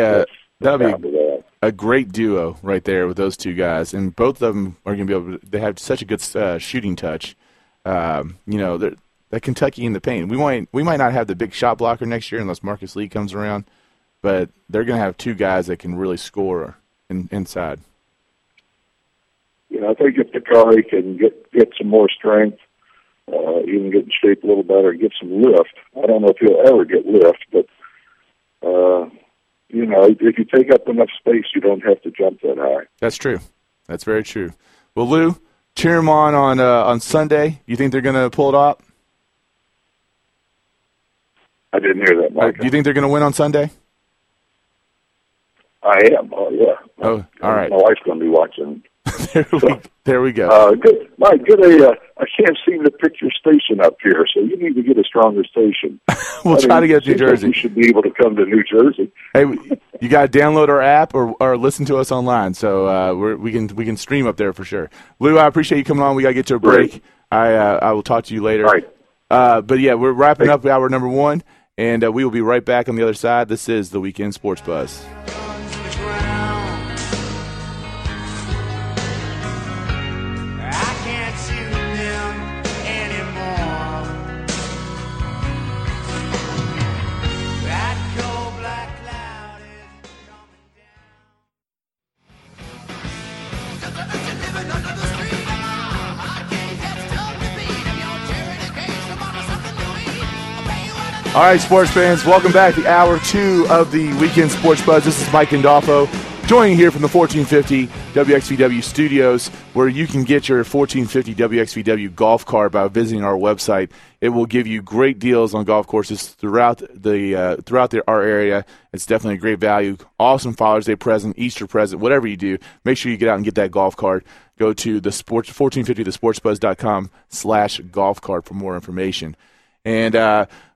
a great duo right there with those 2 guys, and both of them are going to be able to. They have such a good shooting touch. That Kentucky in the paint. We might not have the big shot blocker next year unless Marcus Lee comes around, but they're going to have 2 guys that can really score inside. I think if Dakari can get some more strength, even get in shape a little better, get some lift. I don't know if he'll ever get lift, but. If you take up enough space, you don't have to jump that high. That's true. That's very true. Well, Lou, cheer them on Sunday. You think they're going to pull it off? I didn't hear that, Mike. Do you think they're going to win on Sunday? I am. Oh, yeah. Oh, all right. My wife's going to be watching. There we go. Good, Mike. I can't seem to pick your station up here, so you need to get a stronger station. Try to get New Jersey. You should be able to come to New Jersey. Hey, you got to download our app or listen to us online, so we can stream up there for sure. Lou, I appreciate you coming on. We got to get to a break. Great. I will talk to you later. All right. But yeah, we're wrapping up hour number 1, and we will be right back on the other side. This is the Weekend Sports Buzz. All right, sports fans, welcome back to hour 2 of the Weekend Sports Buzz. This is Mike Gandolfo, joining here from the 1450 WXVW studios, where you can get your 1450 WXVW golf cart by visiting our website. It will give you great deals on golf courses throughout our area. It's definitely a great value. Awesome Father's Day present, Easter present, whatever you do, make sure you get out and get that golf cart. Go to the 1450thesportsbuzz.com/golf cart for more information. And,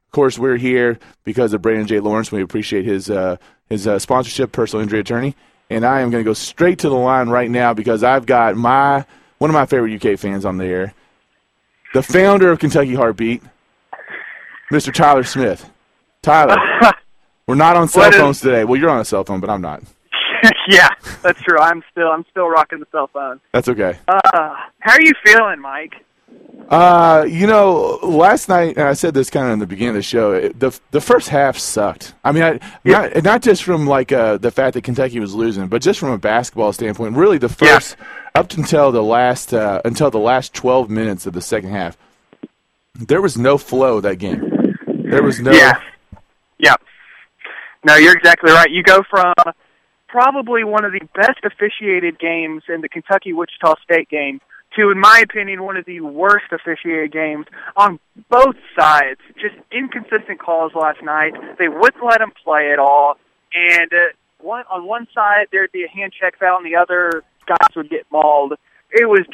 of course, we're here because of Brandon J. Lawrence. We appreciate his sponsorship, personal injury attorney, and I am going to go straight to the line right now because I've got one of my favorite UK fans on the air, the founder of Kentucky Heartbeat, Mr. Tyler Smith. Tyler, we're not on cell phones today. Well, you're on a cell phone, but I'm not. Yeah, that's true. I'm still rocking the cell phone. That's okay. How are you feeling, Mike? You know, last night, and I said this kind of in the beginning of the show, the first half sucked. I mean, not just from, like, the fact that Kentucky was losing, but just from a basketball standpoint. Really, the first up until the last 12 minutes of the second half, there was no flow that game. There was no. Yeah. No, you're exactly right. You go from probably one of the best officiated games in the Kentucky-Wichita State game to, in my opinion, one of the worst officiated games on both sides. Just inconsistent calls last night. They wouldn't let them play at all. And on one side, there'd be a hand check foul, and the other guys would get mauled. It was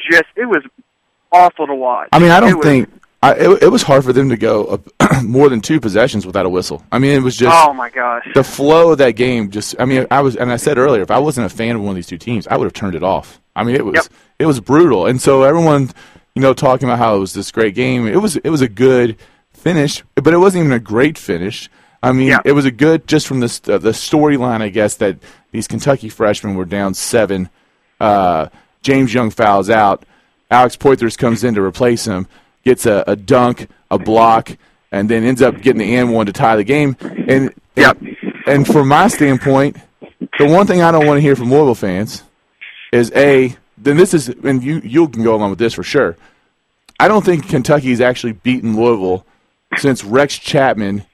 awful to watch. I mean, it was hard for them to go more than two possessions without a whistle. I mean, it was just, oh my gosh, the flow of that game. I said earlier, if I wasn't a fan of one of these two teams, I would have turned it off. I mean, it was brutal. And so everyone, you know, talking about how it was this great game. It was a good finish, but it wasn't even a great finish. I mean, it was a good, just from the storyline, I guess, that these Kentucky freshmen were down 7. James Young fouls out. Alex Poythress comes in to replace him, gets a dunk, a block, and then ends up getting the and one to tie the game. And from my standpoint, the one thing I don't want to hear from Louisville fans is you can go along with this for sure. I don't think Kentucky's actually beaten Louisville since Rex Chapman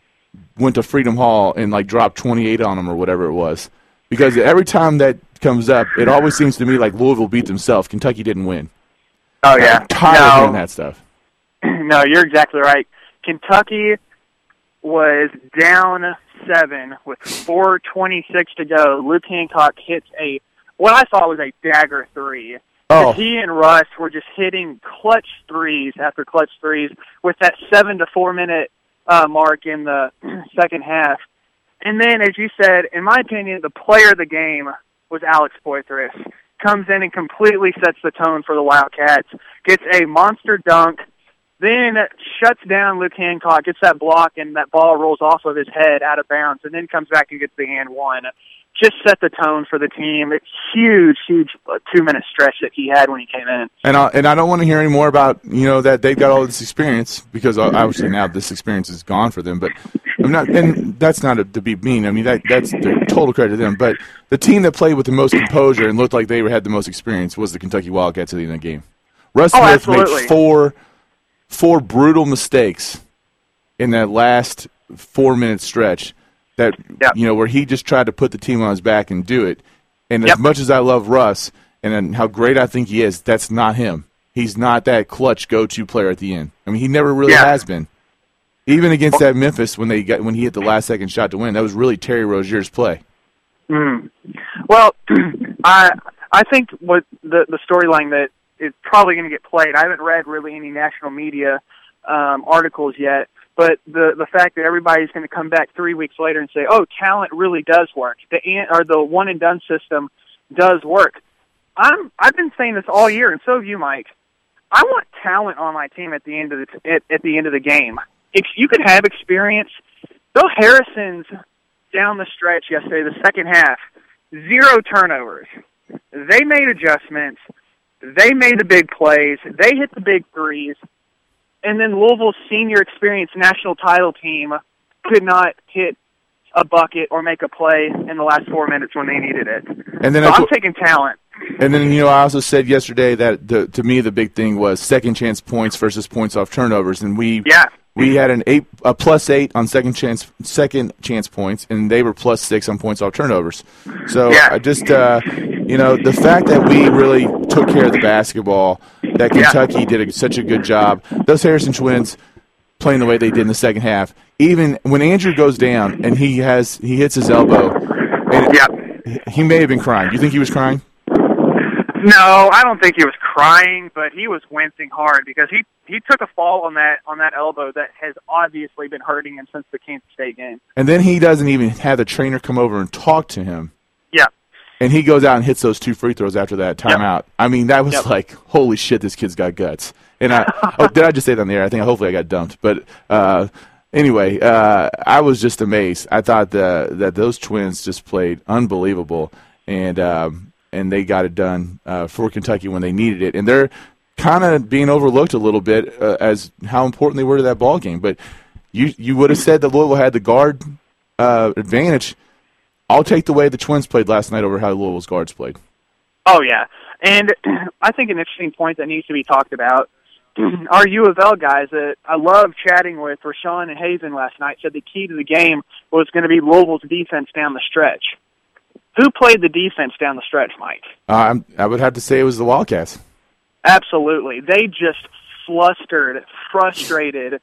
went to Freedom Hall and like dropped 28 on them or whatever it was. Because every time that comes up, it always seems to me like Louisville beat themselves. Kentucky didn't win. Oh yeah, I'm tired of hearing that stuff. No, you're exactly right. Kentucky was down 7 with 4:26 to go. Luke Hancock hits what I thought was a dagger 3. Oh. He and Russ were just hitting clutch threes after clutch threes with that 7 to 4 minute mark in the second half. And then, as you said, in my opinion, the player of the game was Alex Poythress. Comes in and completely sets the tone for the Wildcats. Gets a monster dunk. Then shuts down Luke Hancock, gets that block, and that ball rolls off of his head out of bounds, and then comes back and gets the and one. Just set the tone for the team. It's huge 2-minute stretch that he had when he came in. And I don't want to hear any more about, you know, that they've got all this experience, because obviously now this experience is gone for them. But I'm not, and that's not to be mean. I mean, that's total credit to them. But the team that played with the most composure and looked like they had the most experience was the Kentucky Wildcats at the end of the game. Russ Smith made four brutal mistakes in that last 4-minute stretch that, you know, where he just tried to put the team on his back and do it. And as much as I love Russ and how great I think he is, that's not him. He's not that clutch go-to player at the end. I mean, he never really has been. Even against that Memphis when he hit the last second shot to win, that was really Terry Rozier's play. Mm. Well, I think what the storyline that it's probably going to get played. I haven't read really any national media articles yet, but the fact that everybody's going to come back 3 weeks later and say, "Oh, talent really does work. The one and done system does work." I've been saying this all year, and so have you, Mike. I want talent on my team at the end of the at the end of the game. If you could have experience, though Harrison's down the stretch yesterday, the second half, 0 turnovers. They made adjustments. They made the big plays. They hit the big threes. And then Louisville's senior experienced national title team could not hit a bucket or make a play in the last 4 minutes when they needed it. And then I'm taking talent. And then, you know, I also said yesterday that to me the big thing was second chance points versus points off turnovers. And we had a +8 on second chance points, and they were +6 on points off turnovers. So I just you know, the fact that we really took care of the basketball, that Kentucky did such a good job. Those Harrison twins playing the way they did in the second half. Even when Andrew goes down and he hits his elbow, and he may have been crying. You think he was crying? No, I don't think he was crying, but he was wincing hard because he took a fall on that elbow that has obviously been hurting him since the Kansas State game. And then he doesn't even have the trainer come over and talk to him. Yeah. And he goes out and hits those two free throws after that timeout. Yep. I mean, that was like, holy shit, this kid's got guts. And I did I just say that in the air? I think hopefully I got dumped. But anyway, I was just amazed. I thought that those twins just played unbelievable, and they got it done for Kentucky when they needed it. And they're kind of being overlooked a little bit as how important they were to that ball game. But you would have said that Louisville had the guard advantage. I'll take the way the Twins played last night over how Louisville's guards played. Oh, yeah. And I think an interesting point that needs to be talked about are U of L guys that I love chatting with. Rashawn and Hazen last night said the key to the game was going to be Louisville's defense down the stretch. Who played the defense down the stretch, Mike? I would have to say it was the Wildcats. Absolutely. They just flustered, frustrated,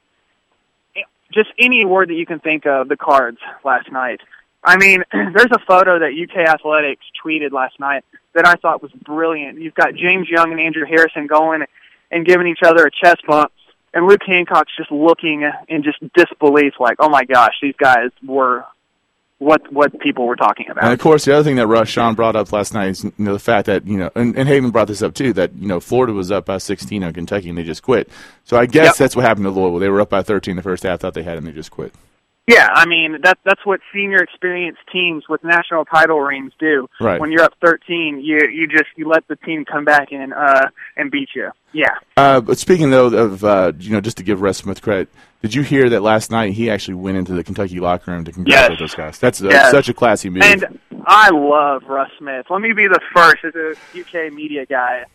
just any word that you can think of, the Cards last night. I mean, there's a photo that UK Athletics tweeted last night that I thought was brilliant. You've got James Young and Andrew Harrison going and giving each other a chest bump, and Luke Hancock's just looking in just disbelief like, oh, my gosh, these guys were what people were talking about. And, of course, the other thing that Rashawn brought up last night is the fact that, and Hayden brought this up, too, that, Florida was up by 16 on Kentucky and they just quit. So I guess that's what happened to Louisville. They were up by 13 the first half, thought they had, and they just quit. Yeah, I mean, that's what senior experienced teams with national title rings do. Right. When you're up 13, you let the team come back and beat you. Yeah. But speaking, though, of, just to give Russ Smith credit, did you hear that last night he actually went into the Kentucky locker room to congratulate those guys? That's such a classy move. And I love Russ Smith. Let me be the first as a UK media guy.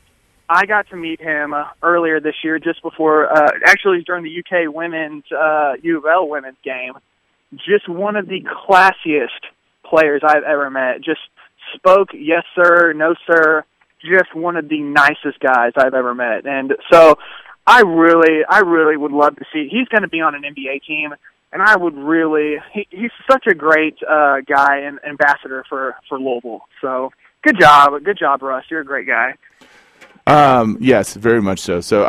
I got to meet him earlier this year just before, actually during the UK women's, U of L women's game. Just one of the classiest players I've ever met. Just spoke, yes, sir, no, sir. Just one of the nicest guys I've ever met. And so I really would love to see. He's going to be on an NBA team, and I would really – he's such a great guy and ambassador for Louisville. So good job, Russ. You're a great guy. Yes, very much so. So,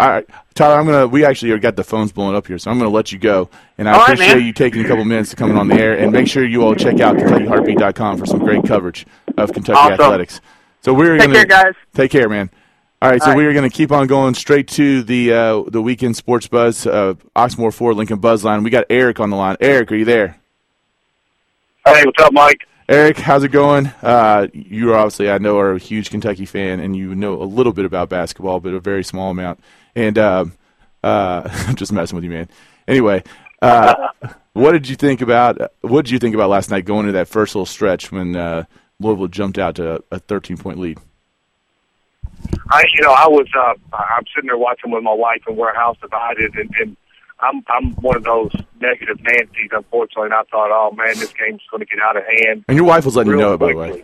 Tyler, we actually got the phones blowing up here, so I'm going to let you go. And I appreciate you taking a couple minutes to coming on the air. And make sure you all check out KentuckyHeartbeat.com for some great coverage of Kentucky Athletics. So we're going to take care, guys. Take care, man. All right, so we are going to keep on going straight to the weekend sports buzz, Oxmoor Ford Lincoln Buzz Line. We got Eric on the line. Eric, are you there? Hey, what's up, Mike? Eric, how's it going? You obviously, I know, are a huge Kentucky fan, and you know a little bit about basketball, but a very small amount. And I'm just messing with you, man. Anyway, what did you think about last night going into that first little stretch when Louisville jumped out to a 13-point lead? I'm sitting there watching with my wife, and we're house divided, and I'm one of those negative Nancy's, unfortunately, and I thought, oh, man, this game's going to get out of hand. And your wife was letting you know it, by the way.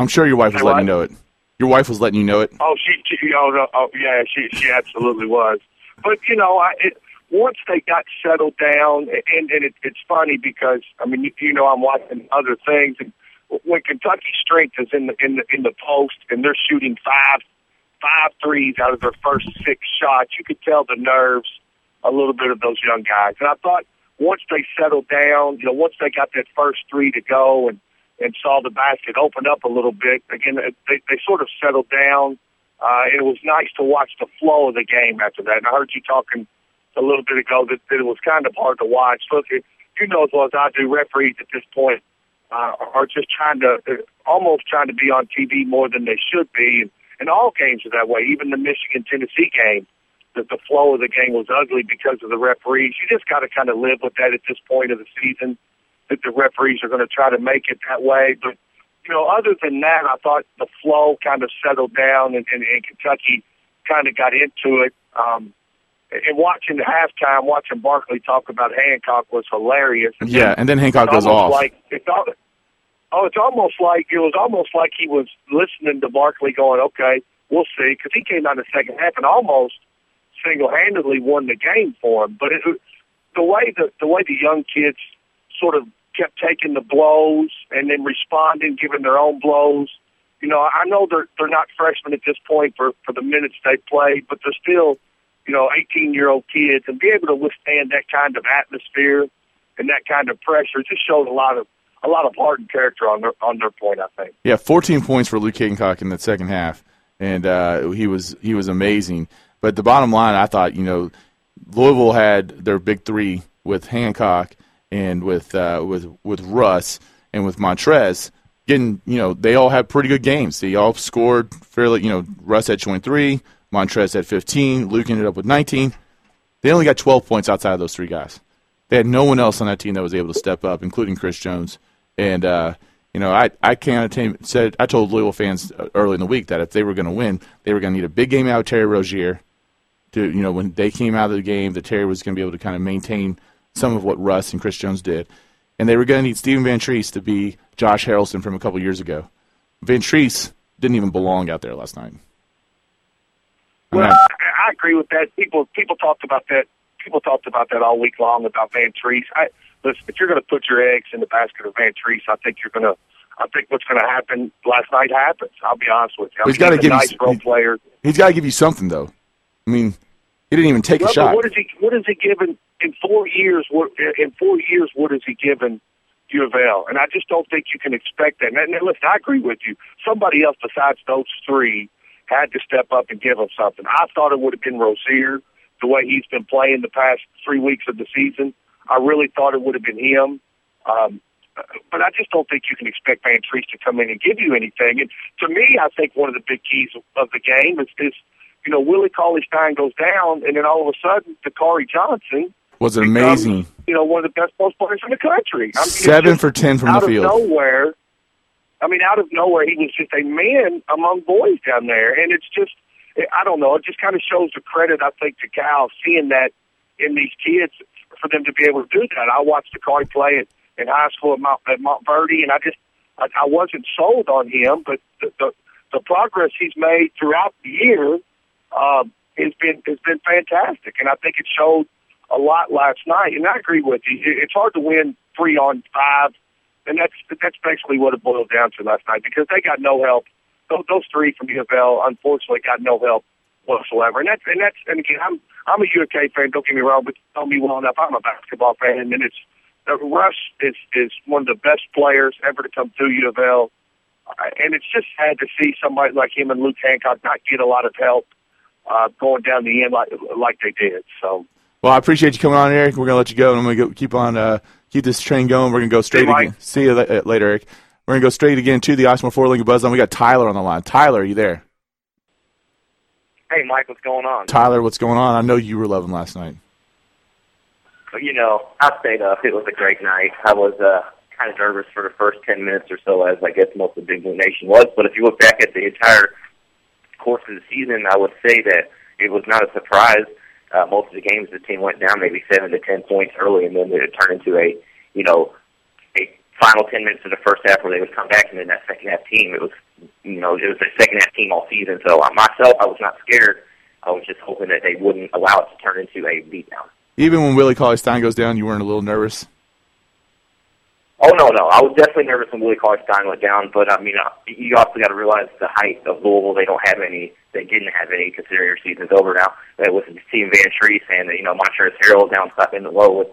I'm sure your wife was letting you know it. Your wife was letting you know it. Oh, she absolutely was. But, once they got settled down, and it's funny because, I mean, I'm watching other things. And when Kentucky's strength is in the post and they're shooting five threes out of their first six shots, you could tell the nerves a little bit of those young guys. And I thought once they settled down, once they got that first three to go and saw the basket open up a little bit, again, they sort of settled down. And it was nice to watch the flow of the game after that. And I heard you talking a little bit ago that it was kind of hard to watch. Look, you know as well as I do, referees at this point are just almost trying to be on TV more than they should be. And all games are that way, even the Michigan-Tennessee game. That the flow of the game was ugly because of the referees. You just got to kind of live with that at this point of the season, that the referees are going to try to make it that way. But, other than that, I thought the flow kind of settled down and Kentucky kind of got into it. And watching the halftime, watching Barkley talk about Hancock was hilarious. Yeah, and then Hancock goes off. It's almost like he was listening to Barkley going, okay, we'll see, because he came out in the second half and almost single-handedly won the game for him. But the way the young kids sort of kept taking the blows and then responding, giving their own blows, I know they're not freshmen at this point for the minutes they played, but they're still, 18-year-old kids, and be able to withstand that kind of atmosphere and that kind of pressure just showed a lot of a lot of heart and character on their point, I think. Yeah, 14 points for Luke Hancock in the second half, and he was amazing. But the bottom line, I thought, Louisville had their big three with Hancock and with Russ and with Montrez. Getting, they all had pretty good games. They all scored fairly. Russ had 23, Montrez had 15, Luke ended up with 19. They only got 12 points outside of those three guys. They had no one else on that team that was able to step up, including Chris Jones. And I told Louisville fans early in the week that if they were going to win, they were going to need a big game out of Terry Rozier. When they came out of the game, that Terry was going to be able to kind of maintain some of what Russ and Chris Jones did. And they were going to need Steven Van Treese to be Josh Harrelson from a couple years ago. Van Treese didn't even belong out there last night. Well, I agree with that. People talked about that. People talked about that all week long about Van Treese. Listen, if you're going to put your eggs in the basket of Van Treese, I think what's going to happen last night happens. I'll be honest with you. He's got to give role player. He's got to give you something, though. I mean, he didn't even take a shot. What is he given in 4 years? What is he given U of L? And I just don't think you can expect that. And listen, I agree with you. Somebody else besides those three had to step up and give him something. I thought it would have been Rozier, the way he's been playing the past 3 weeks of the season. I really thought it would have been him. But I just don't think you can expect Van Treese to come in and give you anything. And to me, I think one of the big keys of the game is this, Willie Cauley-Stein goes down, and then all of a sudden, Dakari Johnson was amazing. One of the best post players in the country. 7 for 10 from the field. Out of nowhere, he was just a man among boys down there. And it's just, I don't know, it just kind of shows the credit, I think, to Cal, seeing that in these kids, for them to be able to do that. I watched Dakari play in high school at Mount Verde, and I wasn't sold on him, but the progress he's made throughout the year has been fantastic, and I think it showed a lot last night. And I agree with you. It's hard to win 3 on 5, and that's basically what it boiled down to last night, because they got no help. Those three from U of L, unfortunately, got no help whatsoever. And again, I'm a UK fan. Don't get me wrong, but don't be well enough. I'm a basketball fan, and Russ is one of the best players ever to come through U of L, and it's just sad to see somebody like him and Luke Hancock not get a lot of help going down the end like they did. So. Well, I appreciate you coming on, Eric. We're going to let you go, and I'm going to keep this train going. We're going to go straight again. See you later, Eric. We're going to go straight again to the Oshma 4-Linga Buzzline. We got Tyler on the line. Tyler, are you there? Hey, Mike, what's going on? Tyler, what's going on? I know you were loving last night. I stayed up. It was a great night. I was kind of nervous for the first 10 minutes or so, as I guess most of the Big Blue Nation was. But if you look back at the entire course of the season, I would say that it was not a surprise. Most of the games, the team went down maybe 7 to 10 points early, and then it turned into a final 10 minutes of the first half where they would come back, and then that second half team. It was it was their second half team all season. So myself, I was not scared. I was just hoping that they wouldn't allow it to turn into a beatdown. Even when Willie Cauley-Stein goes down, you weren't a little nervous? Oh no, I was definitely nervous when Willie Cauley-Stein went down. But you also got to realize the height of Louisville. They don't have any. They didn't have any, considering their season's over now. That was Steven Van Treese and Montrezl Harrell down top in the low with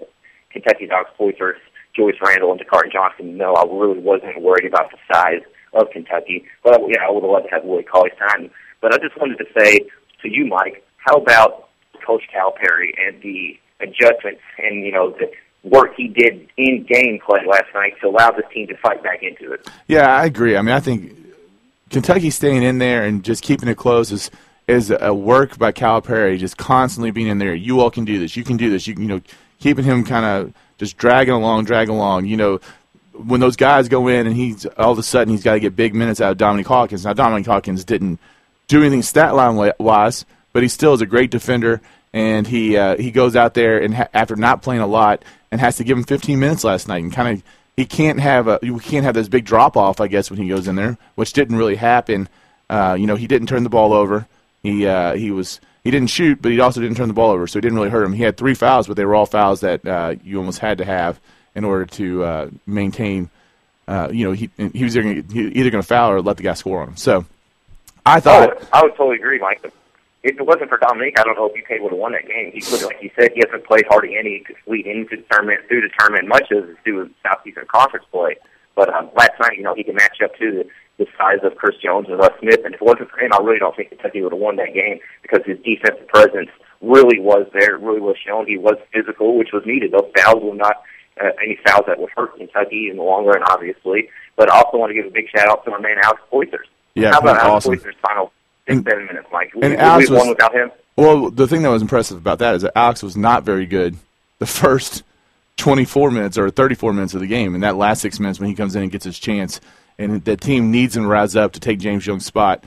Kentucky's Alex Poythress, Julius Randle, and Dakari Johnson. No, I really wasn't worried about the size of Kentucky. But yeah, I would have loved to have Willie Cauley-Stein. But I just wanted to say to you, Mike, how about Coach Calipari and the adjustments and the work he did in game play last night to allow this team to fight back into it? Yeah, I agree. I think Kentucky staying in there and just keeping it close is a work by Calipari, just constantly being in there. You all can do this. You can do this. Keeping him kind of just dragging along. When those guys go in and he's got to get big minutes out of Dominique Hawkins. Now, Dominique Hawkins didn't do anything stat line-wise, but he still is a great defender, and he goes out there and after not playing a lot and has to give him 15 minutes last night and kind of – you can't have this big drop-off, I guess, when he goes in there, which didn't really happen. He didn't turn the ball over. He didn't shoot, but he also didn't turn the ball over, so it didn't really hurt him. He had 3 fouls, but they were all fouls that you almost had to have in order to maintain. He was either going to foul or let the guy score on him. So I thought I would totally agree, Mike. If it wasn't for Dominique, I don't know if UK would have won that game. He could, like you said, he hasn't played hardly any lead into the tournament, through the tournament, much as through Southeastern Conference play. But last night, you know, he can match up to the size of Chris Jones and Russ Smith. And if it wasn't for him, I really don't think Kentucky would have won that game because his defensive presence really was there, really was shown. He was physical, which was needed. Those fouls will not any fouls that would hurt Kentucky in the long run, obviously. But I also want to give a big shout-out to our man Alex Poythress. Yeah, how about Alex Poythress' final 6-7 minutes, Mike? Would we have won without him? Well, the thing that was impressive about that is that Alex was not very good the first 24 minutes or 34 minutes of the game, and that last 6 minutes when he comes in and gets his chance, and the team needs him to rise up to take James Young's spot,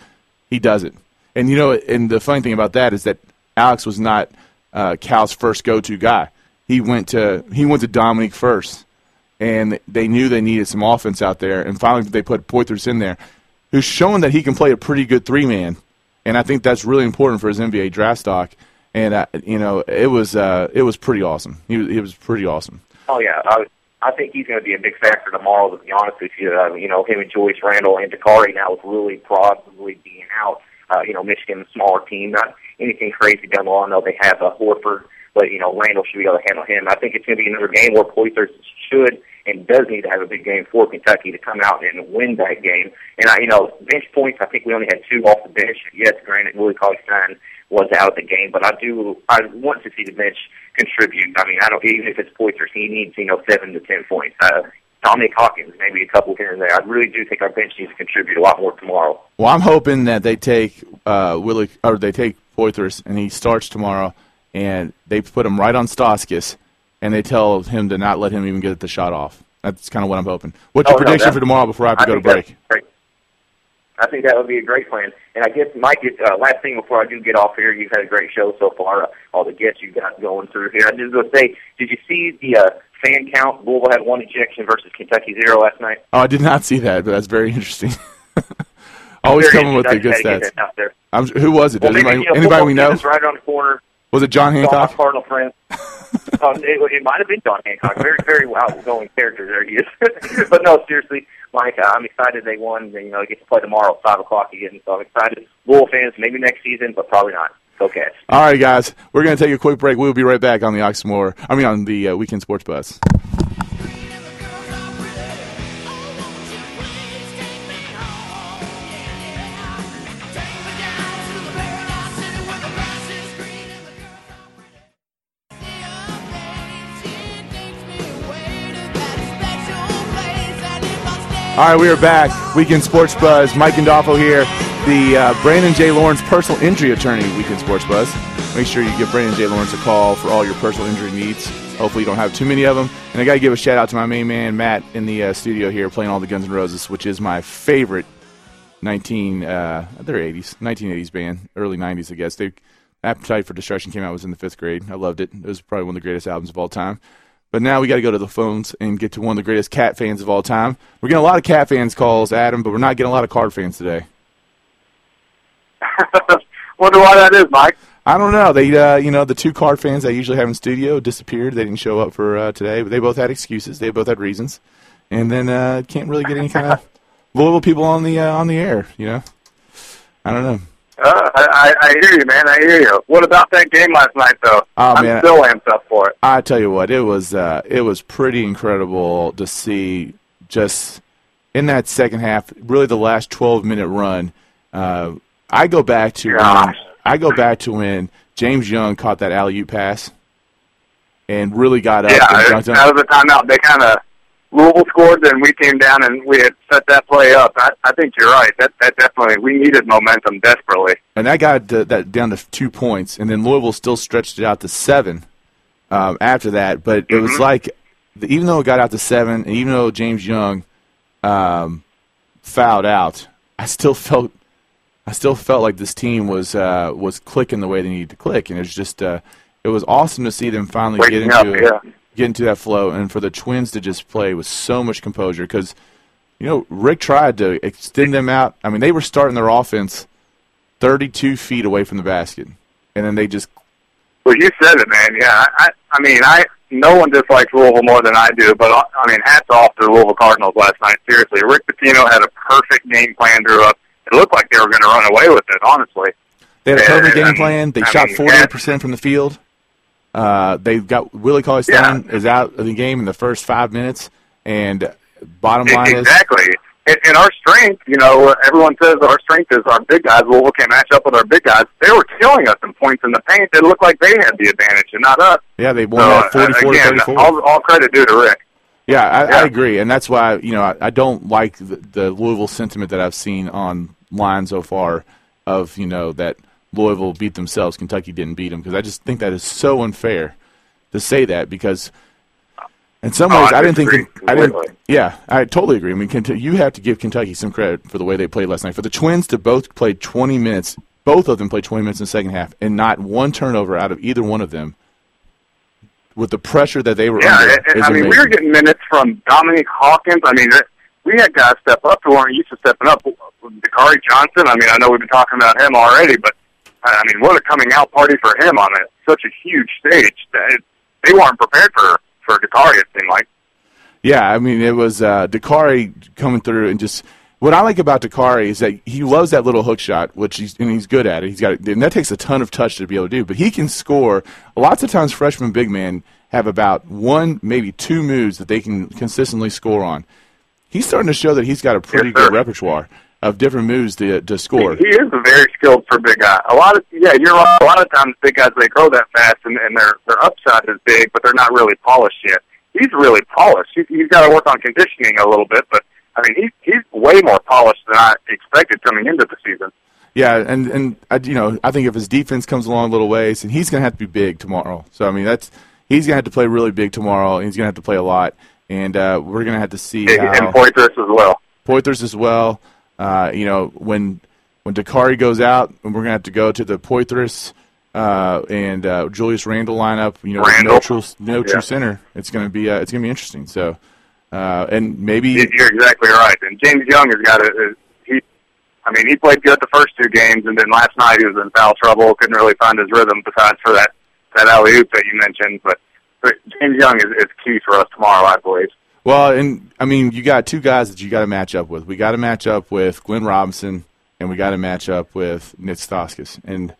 he does it. And, you know, and the funny thing about that is that Alex was not Cal's first go-to guy. He went to Dominique first, and they knew they needed some offense out there, and finally they put Poythress in there, who's shown that he can play a pretty good three-man, and I think that's really important for his NBA draft stock. And you know, it was pretty awesome. He was pretty awesome. Oh yeah, I think he's going to be a big factor tomorrow. To be honest with you, you know, him and Julius Randle and Dakari now with really probably being out. You know, Michigan, a smaller team, not anything crazy down the line. Though they have Horford, but you know, Randle should be able to handle him. I think it's going to be another game where Poythress should and does need to have a big game for Kentucky to come out and win that game. And you know, bench points. I think we only had 2 off the bench. Yes, granted, Willie Cauley-Stein was out of the game, but I want to see the bench contribute. I mean, even if it's Poythress, he needs, you know, 7 to 10 points. Dominique Hawkins, maybe a couple here and there. I really do think our bench needs to contribute a lot more tomorrow. Well, I'm hoping that they take they take Poythress and he starts tomorrow, and they put him right on Stauskas, and they tell him to not let him even get the shot off. That's kind of what I'm hoping. What's your prediction for tomorrow before I have to go to break? I think that would be a great plan. And I guess, Mike, last thing before I do get off here, you've had a great show so far, all the guests you've got going through here. I just going to say, did you see the fan count? Louisville had 1 ejection versus Kentucky 0 last night. Oh, I did not see that, but that's very interesting. Always coming with the good stats. Who was it? Well, anybody we know? Right around the corner. Was it John Hancock? Cardinal friends. It might have been John Hancock. Very, very outgoing character. There he is. But no, seriously, Mike, I'm excited they won. You know, they get to play tomorrow at 5:00 again. So I'm excited. Louisville fans, maybe next season, but probably not. Go Cats. All right, guys, we're going to take a quick break. We'll be right back on the Oxmoor. I mean, on the Weekend Sports Bus. All right, we are back. Weekend Sports Buzz. Mike Gandolfo here, the Brandon J. Lawrence personal injury attorney. Weekend Sports Buzz. Make sure you give Brandon J. Lawrence a call for all your personal injury needs. Hopefully, you don't have too many of them. And I got to give a shout out to my main man Matt in the studio here, playing all the Guns N' Roses, which is my favorite 1980s band, early 90s, I guess. Appetite for Destruction came out. I was in the 5th grade. I loved it. It was probably one of the greatest albums of all time. But now we got to go to the phones and get to one of the greatest Cat fans of all time. We're getting a lot of Cat fans calls, Adam, but we're not getting a lot of Card fans today. Wonder why that is, Mike. I don't know. They, you know, the 2 Card fans I usually have in studio disappeared. They didn't show up for today, but they both had excuses. They both had reasons, and then can't really get any kind of Louisville people on the air. You know, I don't know. I hear you, man. I hear you. What about that game last night, though? Oh, I'm still amped up for it. I tell you what, it was pretty incredible to see just in that second half, really the last 12-minute run. I go back to when James Young caught that alley-oop pass and really got up. Yeah, that was a timeout. They kind of Louisville scored, then we came down and we had set that play up. I think you're right. That definitely, we needed momentum desperately. And that got that down to 2 points, and then Louisville still stretched it out to 7 after that. But it was like, even though it got out to 7, and even though James Young fouled out, I still felt like this team was clicking the way they needed to click, and it was just it was awesome to see them finally get into that flow, and for the Twins to just play with so much composure because, you know, Rick tried to extend them out. I mean, they were starting their offense 32 feet away from the basket, and then they just – Well, you said it, man. Yeah, I mean, no one dislikes Louisville more than I do, but, I mean, hats off to the Louisville Cardinals last night. Seriously, Rick Pitino had a perfect game plan drew up. It looked like they were going to run away with it, honestly. They had a perfect game plan. They shot 40% from the field. They've got Willie Cauley-Stein is out of the game in the first 5 minutes, and Bottom line exactly. is... And our strength, you know, everyone says our strength is our big guys. Well, we can't match up with our big guys. They were killing us in points in the paint. It looked like they had the advantage and not us. Yeah, they won that 44-34. All credit due to Rick. Yeah, I agree. And that's why, you know, I don't like the Louisville sentiment that I've seen online so far of, you know, that Louisville beat themselves, Kentucky didn't beat them, because I just think that is so unfair to say that because – in some ways, I didn't think. Yeah, I totally agree. I mean, you have to give Kentucky some credit for the way they played last night. For the Twins to both play 20 minutes, both of them played 20 minutes in the second half, and not one turnover out of either one of them. With the pressure that they were under, I mean, amazing. We were getting minutes from Dominique Hawkins. I mean, we had guys step up who weren't used to stepping up. Dakari Johnson. I mean, I know we've been talking about him already, but I mean, what a coming out party for him on such a huge stage that they weren't prepared for Dakari, it seemed like. Yeah, I mean, it was Dakari coming through and just – what I like about Dakari is that he loves that little hook shot, which he's good at it. He's got, and that takes a ton of touch to be able to do, but he can score. Lots of times freshman big men have about one, maybe two moves that they can consistently score on. He's starting to show that he's got a pretty good repertoire of different moves to score. He is very skilled for big guy. A lot of times big guys, they grow that fast, and their upside is big, but they're not really polished yet. He's really polished. He's got to work on conditioning a little bit, but, I mean, he's way more polished than I expected coming into the season. Yeah, and you know, I think if his defense comes along a little ways, and he's going to have to be big tomorrow. So, I mean, he's going to have to play really big tomorrow, and he's going to have to play a lot, and we're going to have to see how. And Poythress as well. You know, when Dakari goes out, and we're gonna have to go to the Poythress and Julius Randle lineup. You know, no true center. It's gonna be interesting. So, and maybe you're exactly right. And James Young has got it. He played good the first two games, and then last night he was in foul trouble. Couldn't really find his rhythm. Besides for that alley oop that you mentioned, but James Young is key for us tomorrow, I believe. Well, and I mean, you got two guys that you got to match up with. We got to match up with Glenn Robinson, and we got to match up with Nik Stauskas. And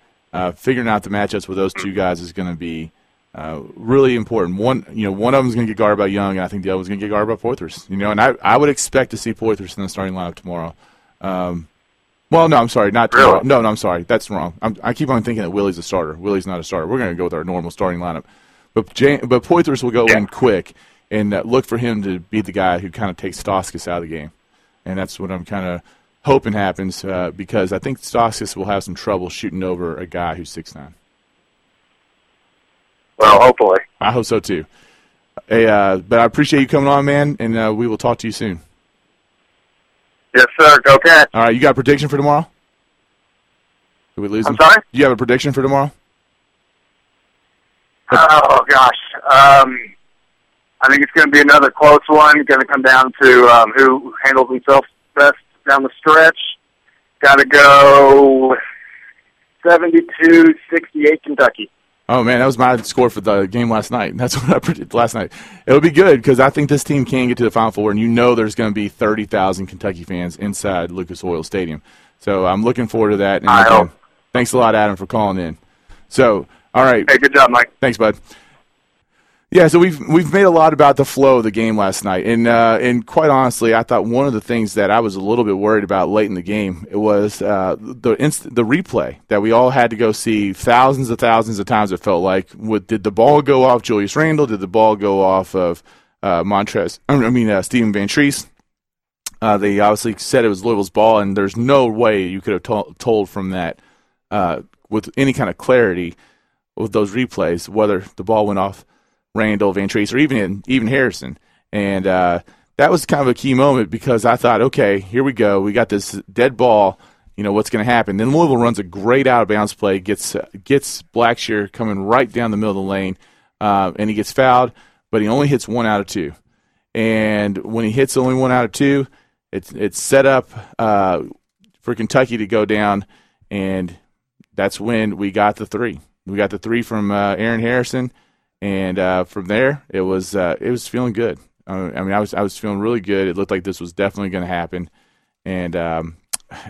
figuring out the matchups with those two guys is going to be really important. One of them is going to get guarded by Young, and I think the other one's going to get guarded by Poythress. You know, and I would expect to see Poythress in the starting lineup tomorrow. Well, no, I'm sorry, not tomorrow. Really? No, I'm sorry, that's wrong. I keep on thinking that Willie's a starter. Willie's not a starter. We're going to go with our normal starting lineup, but Poythress will go in quick. And look for him to be the guy who kind of takes Stauskas out of the game. And that's what I'm kind of hoping happens because I think Stauskas will have some trouble shooting over a guy who's 6'9". Well, hopefully. I hope so, too. Hey, but I appreciate you coming on, man, and we will talk to you soon. Yes, sir. Go Cats. All right, you got a prediction for tomorrow? Did we lose him? I'm sorry? Do you have a prediction for tomorrow? Oh, gosh. I think it's going to be another close one. It's going to come down to who handles himself best down the stretch. Got to go 72-68 Kentucky. Oh, man, that was my score for the game last night. That's what I predicted last night. It'll be good because I think this team can get to the Final Four, and you know there's going to be 30,000 Kentucky fans inside Lucas Oil Stadium. So I'm looking forward to that. And I hope. Thanks a lot, Adam, for calling in. So, all right. Hey, good job, Mike. Thanks, bud. Yeah, so we've made a lot about the flow of the game last night, and quite honestly, I thought one of the things that I was a little bit worried about late in the game was the replay that we all had to go see thousands of times. It felt like, did the ball go off Julius Randle? Did the ball go off of Steven Van Treese? They obviously said it was Louisville's ball, and there's no way you could have told from that with any kind of clarity with those replays whether the ball went off Randle, Van Treese, or even Harrison. And that was kind of a key moment because I thought, okay, here we go. We got this dead ball. You know, what's going to happen? Then Louisville runs a great out-of-bounds play, gets Blackshear coming right down the middle of the lane, and he gets fouled, but he only hits one out of two. And when he hits only one out of two, it's set up for Kentucky to go down, and that's when we got the three. We got the three from Aaron Harrison. And from there, it was feeling good. I mean, I was feeling really good. It looked like this was definitely going to happen, and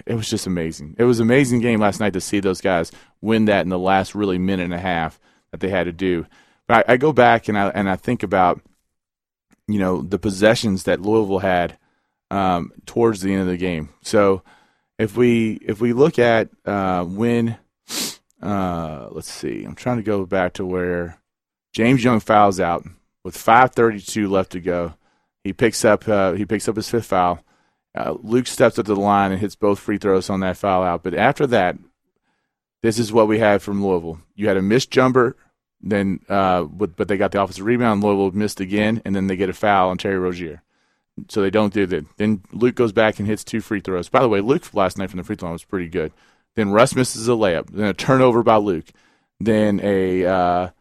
it was just amazing. It was an amazing game last night to see those guys win that in the last really minute and a half that they had to do. But I go back and I think about you know, the possessions that Louisville had towards the end of the game. So if we look at let's see, I'm trying to go back to where James Young fouls out with 5:32 left to go. He picks up his fifth foul. Luke steps up to the line and hits both free throws on that foul out. But after that, this is what we had from Louisville. You had a missed jumper, then but they got the offensive rebound. Louisville missed again, and then they get a foul on Terry Rozier. So they don't do that. Then Luke goes back and hits two free throws. By the way, Luke last night from the free throw line was pretty good. Then Russ misses a layup. Then a turnover by Luke. Then a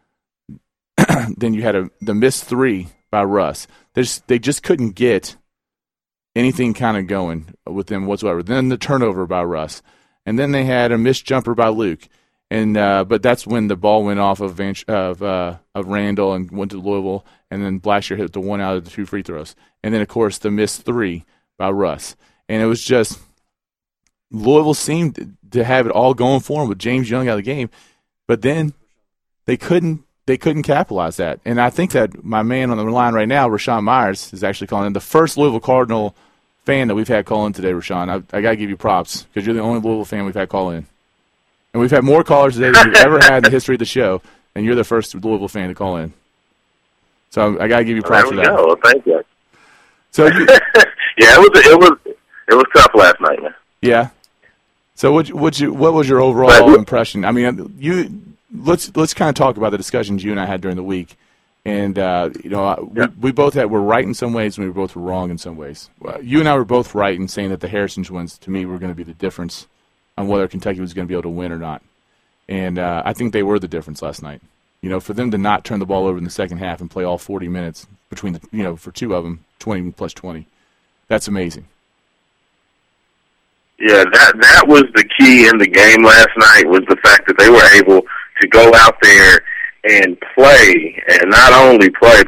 then you had the missed three by Russ. They just couldn't get anything kind of going with them whatsoever. Then the turnover by Russ, and then they had a missed jumper by Luke. And but that's when the ball went off of Randle and went to Louisville, and then Blackshear hit the one out of the two free throws, and then of course the missed three by Russ. And it was just Louisville seemed to have it all going for them with James Young out of the game, but then they couldn't capitalize that. And I think that my man on the line right now, Rashawn Myers, is actually calling in. The first Louisville Cardinal fan that we've had call in today, Rashawn. I got to give you props because you're the only Louisville fan we've had call in. And we've had more callers today than we've ever had in the history of the show, and you're the first Louisville fan to call in. So I got to give you props for that. There we go. Thank you. So yeah, it was tough last night, man. Yeah. So what was your overall impression? I mean, let's kind of talk about the discussions you and I had during the week, and we both were right in some ways, and we both were wrong in some ways. You and I were both right in saying that the Harrison twins, to me, were going to be the difference on whether Kentucky was going to be able to win or not, and I think they were the difference last night. You know, for them to not turn the ball over in the second half and play all 40 minutes between for two of them, 20 plus 20, that's amazing. Yeah, that was the key in the game last night, was the fact that they were able to go out there and play, and not only play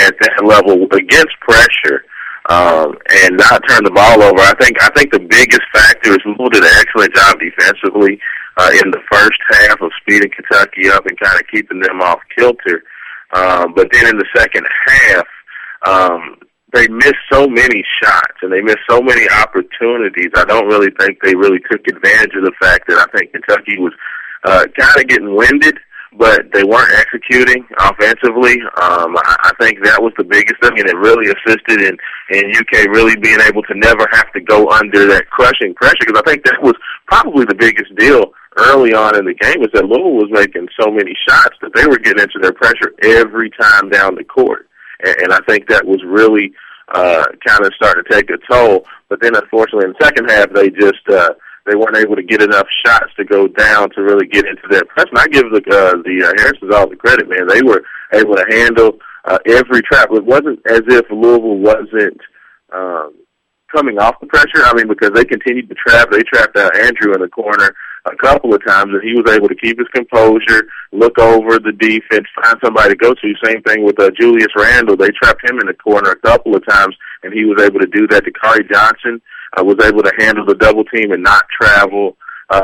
at that level against pressure, and not turn the ball over. I think the biggest factor is Louisville did an excellent job defensively in the first half of speeding Kentucky up and kind of keeping them off kilter. But then in the second half, they missed so many shots and they missed so many opportunities. I don't really think they really took advantage of the fact that I think Kentucky was kind of getting winded, but they weren't executing offensively. I think that was the biggest thing, and it really assisted in UK really being able to never have to go under that crushing pressure, because I think that was probably the biggest deal early on in the game, was that Louisville was making so many shots that they were getting into their pressure every time down the court. And I think that was really kind of starting to take a toll. But then, unfortunately, in the second half, they just they weren't able to get enough shots to go down to really get into that press. And I give the Harrisons all the credit, man. They were able to handle every trap. It wasn't as if Louisville wasn't coming off the pressure. I mean, because they continued to trap. They trapped out Andrew in the corner a couple of times, and he was able to keep his composure, look over the defense, find somebody to go to. Same thing with Julius Randle. They trapped him in the corner a couple of times, and he was able to do that. Dakari Johnson was able to handle the double team and not travel.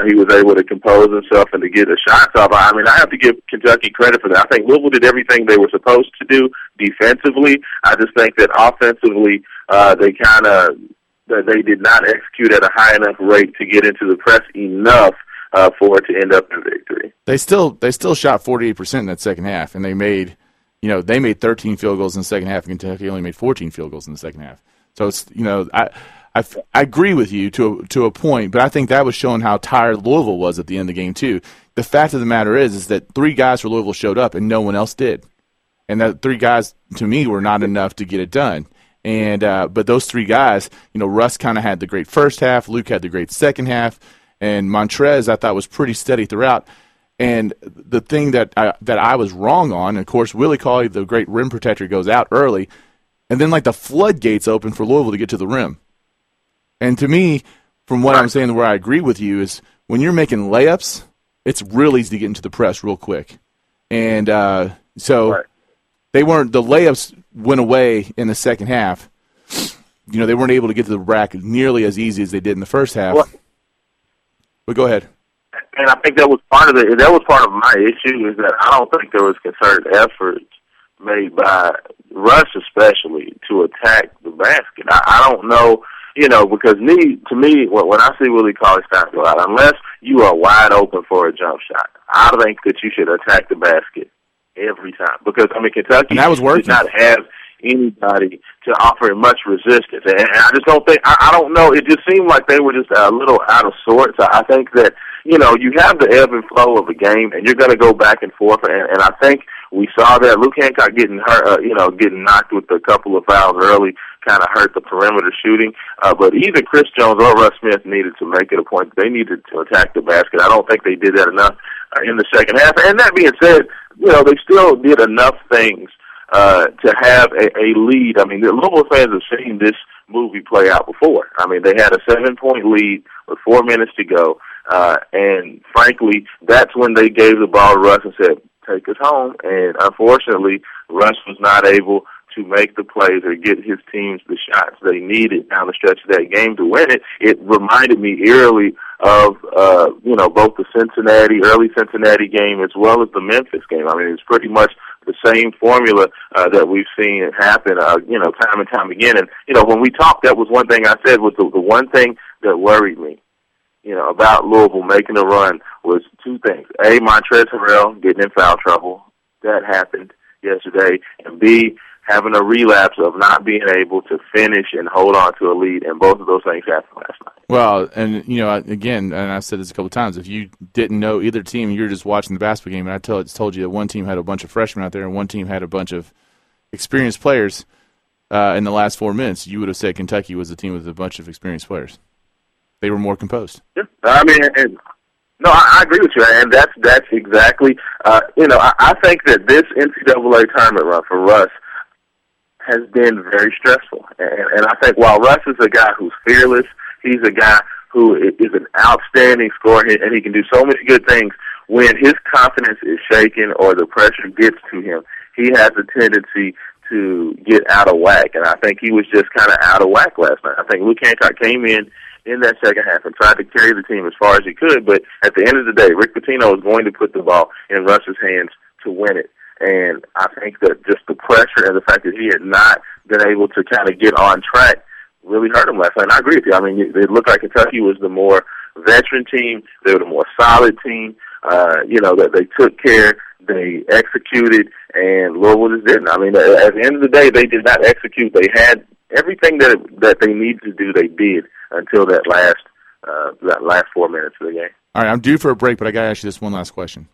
He was able to compose himself and to get the shots off. I mean, I have to give Kentucky credit for that. I think Louisville did everything they were supposed to do defensively. I just think that offensively they did not execute at a high enough rate to get into the press enough for it to end up in victory. They still shot 48% in that second half, and they made 13 field goals in the second half, and Kentucky only made 14 field goals in the second half. So it's I agree with you to a point, but I think that was showing how tired Louisville was at the end of the game too. The fact of the matter is that three guys for Louisville showed up and no one else did, and that three guys to me were not enough to get it done. And but those three guys, Russ kind of had the great first half, Luke had the great second half, and Montrez I thought was pretty steady throughout. And the thing that I was wrong on, of course, Willie Cauley, the great rim protector, goes out early, and then the floodgates open for Louisville to get to the rim. And to me, from what I'm saying, where I agree with you is when you're making layups, it's real easy to get into the press real quick. And the layups went away in the second half. They weren't able to get to the rack nearly as easy as they did in the first half. Well, but go ahead. And I think that was part of my issue, is that I don't think there was concerted effort made by Russ especially to attack the basket. I don't know, you know, because to me, when I see Willie Cauley-Stein go out, unless you are wide open for a jump shot, I think that you should attack the basket every time. Because, I mean, Kentucky did not have anybody to offer much resistance. And I just don't think, I don't know, it just seemed like they were just a little out of sorts. I think that, you know, you have the ebb and flow of a game, and you're going to go back and forth. And I think we saw that Luke Hancock getting hurt, getting knocked with a couple of fouls early, kind of hurt the perimeter shooting. But either Chris Jones or Russ Smith needed to make it a point. They needed to attack the basket. I don't think they did that enough in the second half. And that being said, you know, they still did enough things to have a lead. I mean, the Louisville fans have seen this movie play out before. I mean, they had a 7-point lead with 4 minutes to go, and frankly, that's when they gave the ball to Russ and said, take us home. And unfortunately, Russ was not able to make the plays or get his teams the shots they needed down the stretch of that game to win it. It reminded me eerily of, both the early Cincinnati game as well as the Memphis game. I mean, it's pretty much the same formula that we've seen happen, time and time again. And, you know, when we talked, that was one thing I said was the one thing that worried me, you know, about Louisville making a run was two things. A, Montrezl Harrell getting in foul trouble. That happened yesterday. And B, having a relapse of not being able to finish and hold on to a lead, and both of those things happened last night. Well, and, you know, again, and I've said this a couple of times, if you didn't know either team, you were just watching the basketball game, and I told you that one team had a bunch of freshmen out there and one team had a bunch of experienced players in the last 4 minutes, you would have said Kentucky was a team with a bunch of experienced players. They were more composed. Yeah, I mean, no, I agree with you, and that's exactly, I think that this NCAA tournament run for Russ has been very stressful. And I think while Russ is a guy who's fearless, he's a guy who is an outstanding scorer, and he can do so many good things. When his confidence is shaken or the pressure gets to him, he has a tendency to get out of whack, and I think he was just kind of out of whack last night. I think Luke Hancock came in that second half and tried to carry the team as far as he could, but at the end of the day, Rick Pitino is going to put the ball in Russ's hands to win it. And I think that just the pressure and the fact that he had not been able to kind of get on track really hurt him last night. And I agree with you. I mean, it looked like Kentucky was the more veteran team. They were the more solid team. That they took care, they executed, and Louisville just didn't. I mean, at the end of the day, they did not execute. They had everything that they needed to do. They did until that last 4 minutes of the game. All right, I'm due for a break, but I got to ask you this one last question.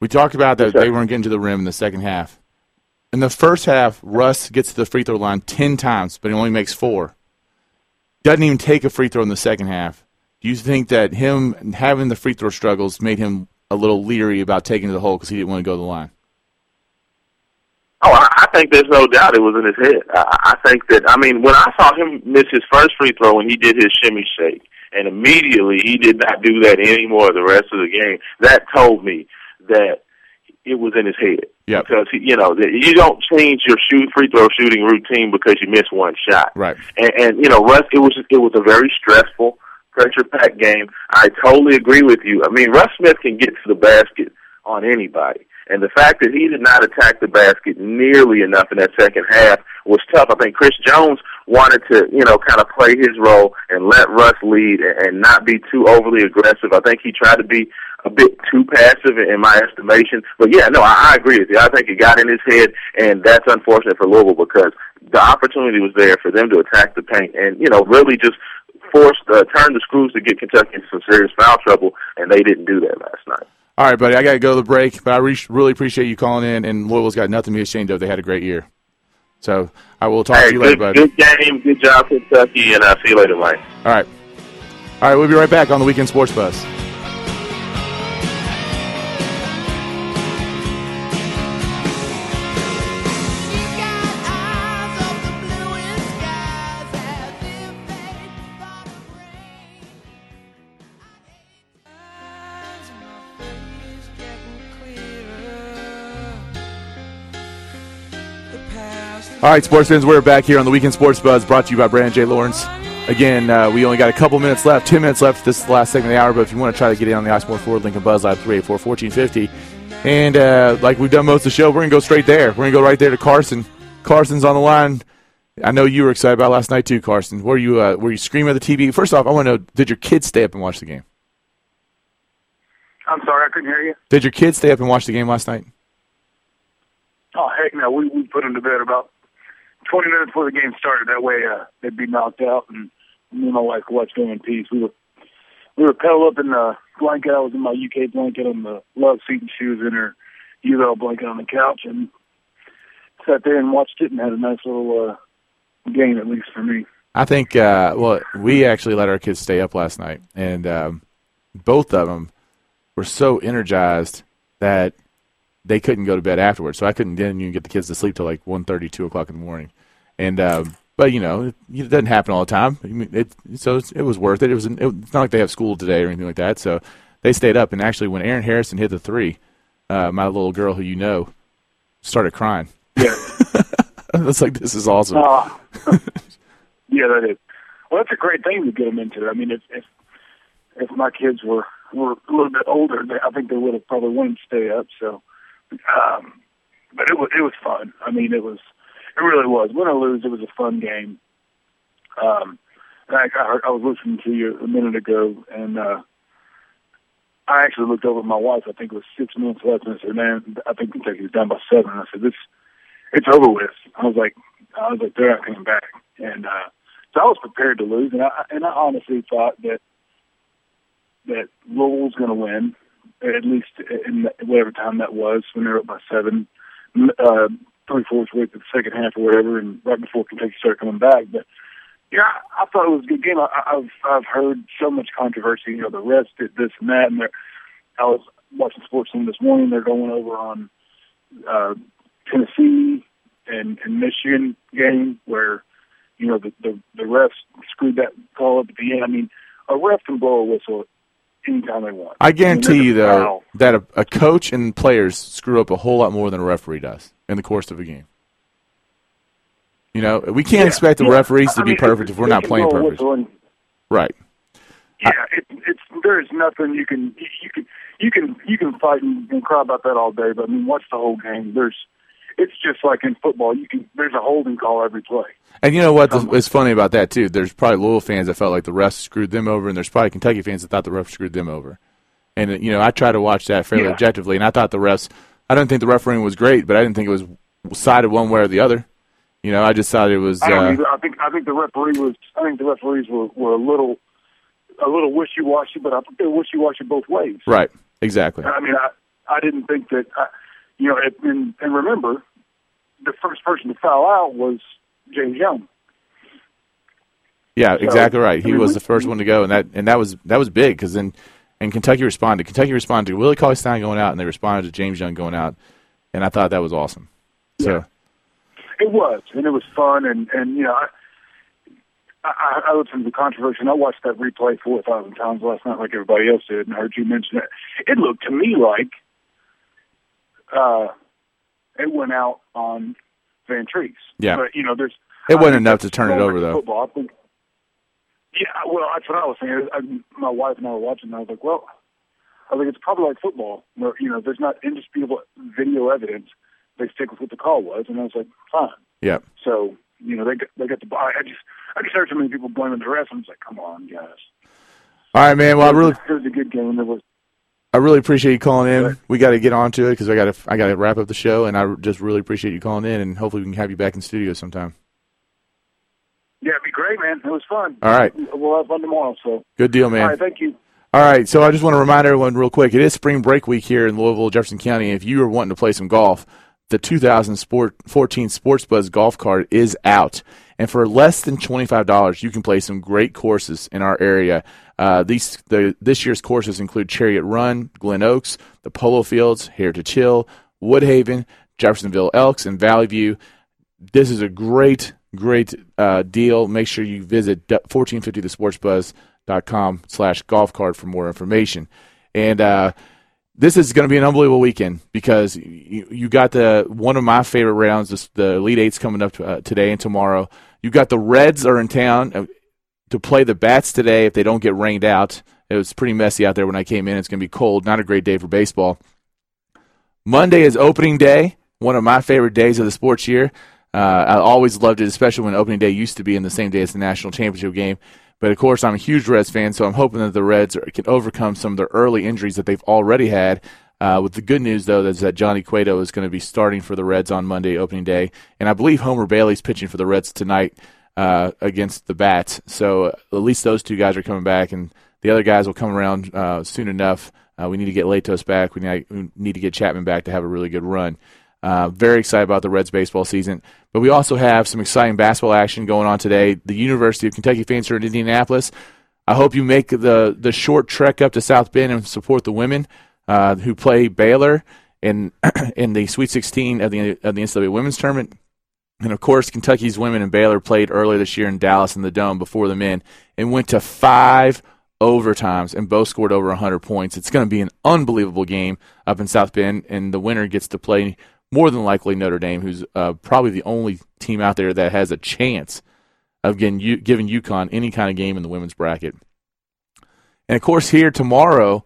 We talked about that they weren't getting to the rim in the second half. In the first half, Russ gets to the free throw line 10 times, but he only makes 4. Doesn't even take a free throw in the second half. Do you think that him having the free throw struggles made him a little leery about taking to the hole because he didn't want to go to the line? Oh, I think there's no doubt it was in his head. I think that, I mean, when I saw him miss his first free throw and he did his shimmy shake, and immediately he did not do that anymore the rest of the game, that told me that it was in his head. Yep. Because, you don't change your free throw shooting routine because you miss one shot. Right. And Russ, it was a very stressful, pressure-packed game. I totally agree with you. I mean, Russ Smith can get to the basket on anybody. And the fact that he did not attack the basket nearly enough in that second half was tough. I think Chris Jones wanted to, kind of play his role and let Russ lead and not be too overly aggressive. I think he tried to be a bit too passive in my estimation. But, yeah, no, I agree with you. I think it got in his head, and that's unfortunate for Louisville because the opportunity was there for them to attack the paint and, really just turn the screws to get Kentucky into some serious foul trouble, and they didn't do that last night. All right, buddy, I got to go to the break, but I really appreciate you calling in, and Louisville's got nothing to be ashamed of. They had a great year. So I will talk to you later, buddy. Good game, good job, Kentucky, and I'll see you later, Mike. All right. All right, we'll be right back on the Weekend Sports Bus. All right, sports fans, we're back here on the Weekend Sports Buzz, brought to you by Brandon J. Lawrence. Again, we only got a couple minutes left, 10 minutes left. This is the last segment of the hour, but if you want to try to get in on the Icemore Ford Lincoln Buzz Live 384-1450, And like we've done most of the show, we're going to go straight there. We're going to go right there to Carson. Carson's on the line. I know you were excited about last night too, Carson. Were you screaming at the TV? First off, I want to know, did your kids stay up and watch the game? I'm sorry, I couldn't hear you. Did your kids stay up and watch the game last night? Oh, heck no. We put them to bed about 20 minutes before the game started. That way they'd be knocked out, and me and my wife could watch them in peace. We were cuddled up in the blanket. I was in my UK blanket on the love seat, and she was in her UL blanket on the couch, and sat there and watched it and had a nice little game, at least for me. I think, well, we actually let our kids stay up last night, and both of them were so energized that they couldn't go to bed afterwards. So I didn't even get the kids to sleep till like 1:30, 2 o'clock in the morning. And but, you know, it doesn't happen all the time. I mean, it was worth it. It's not like they have school today or anything like that. So they stayed up. And actually, when Aaron Harrison hit the three, my little girl who you know started crying. Yeah. It's like, this is awesome. Yeah, that is. Well, that's a great thing to get them into. I mean, if my kids were a little bit older, I think they would have probably wanted to stay up. So. But it was fun. I mean, it really was. Win or lose, it was a fun game. I was listening to you a minute ago, and I actually looked over at my wife. I think it was 6 minutes left, and I said, "Man, I think Kentucky was down by 7." And I said, "It's over with." I was like, "They're not coming back." And so I was prepared to lose, and I honestly thought that Louisville was going to win. At least in whatever time that was, when they were up by 7, 3/4 week of the second half or whatever, and right before Kentucky started coming back. But yeah, I thought it was a good game. I've heard so much controversy, you know, the refs did this and that. And I was watching SportsCenter this morning. They're going over on Tennessee and Michigan game where, you know, the refs screwed that call up at the end. I mean, a ref can blow a whistle anytime they want. I guarantee you, though, that a coach and players screw up a whole lot more than a referee does in the course of a game. You know, we can't expect the referees to be perfect if we're not playing perfect. Right. Yeah, there is nothing you can fight and cry about that all day, but I mean, watch the whole game. It's just like in football. There's a holding call every play. And you know what is funny about that, too? There's probably Louisville fans that felt like the refs screwed them over, and there's probably Kentucky fans that thought the refs screwed them over. And, you know, I try to watch that fairly objectively, and I thought the refs – I don't think the refereeing was great, but I didn't think it was sided one way or the other. You know, I just thought it was – I think the referee was – I think the referees were a little wishy-washy, but I think they were wishy-washy both ways. Right, exactly. I mean, I didn't think that – you know, and remember, the first person to foul out was James Young. Yeah, so, exactly right. He was the first one to go, and that was big because then, and Kentucky responded. Kentucky responded to Willie Cauley-Stein going out, and they responded to James Young going out, and I thought that was awesome. Yeah. So it was, and it was fun, and you know, I listened to the controversy, and I watched that replay 4,000 times last night, like everybody else did, and I heard you mention it. It looked to me like. It went out on Van Treese. Yeah. But, you know, it wasn't enough to turn it over, though. Football, yeah, well, that's what I was saying. My wife and I were watching, and I was like, well, I think it's probably like football, where, you know, there's not indisputable video evidence. They stick with what the call was, and I was like, fine. Yeah. So, you know, they got the buy. I just heard so many people blaming the rest. I was like, come on, guys. All right, man. Well, it was a good game. I really appreciate you calling in. We got to get on to it because I got to wrap up the show, and I just really appreciate you calling in, and hopefully we can have you back in studio sometime. Yeah, it'd be great, man. It was fun. All right. We'll have fun tomorrow. So good deal, man. All right, thank you. All right, so I just want to remind everyone real quick, it is spring break week here in Louisville, Jefferson County. If you are wanting to play some golf, the 2014 SportsBuzz golf card is out. And for less than $25, you can play some great courses in our area. This year's courses include Chariot Run, Glen Oaks, the Polo Fields, Heritage Hill, Woodhaven, Jeffersonville Elks, and Valley View. This is a great, great deal. Make sure you visit 1450thesportsbuzz.com/golf card for more information. And this is going to be an unbelievable weekend because you got one of my favorite rounds, the Elite Eight's coming up today and tomorrow. You got the Reds are in town to play the Bats today if they don't get rained out. It was pretty messy out there when I came in. It's going to be cold. Not a great day for baseball. Monday is opening day, one of my favorite days of the sports year. I always loved it, especially when opening day used to be in the same day as the national championship game. But, of course, I'm a huge Reds fan, so I'm hoping that the Reds can overcome some of their early injuries that they've already had. With the good news, though, is that Johnny Cueto is going to be starting for the Reds on Monday, opening day. And I believe Homer Bailey's pitching for the Reds tonight against the Bats. So at least those two guys are coming back, and the other guys will come around soon enough. We need to get Latos back. We need to get Chapman back to have a really good run. Very excited about the Reds baseball season. But we also have some exciting basketball action going on today. The University of Kentucky fans are in Indianapolis. I hope you make the short trek up to South Bend and support the women who play Baylor in the Sweet 16 of the NCAA Women's Tournament. And, of course, Kentucky's women and Baylor played earlier this year in Dallas in the Dome before the men and went to 5 overtimes and both scored over 100 points. It's going to be an unbelievable game up in South Bend, and the winner gets to play more than likely Notre Dame, who's probably the only team out there that has a chance of giving UConn any kind of game in the women's bracket. And, of course, here tomorrow,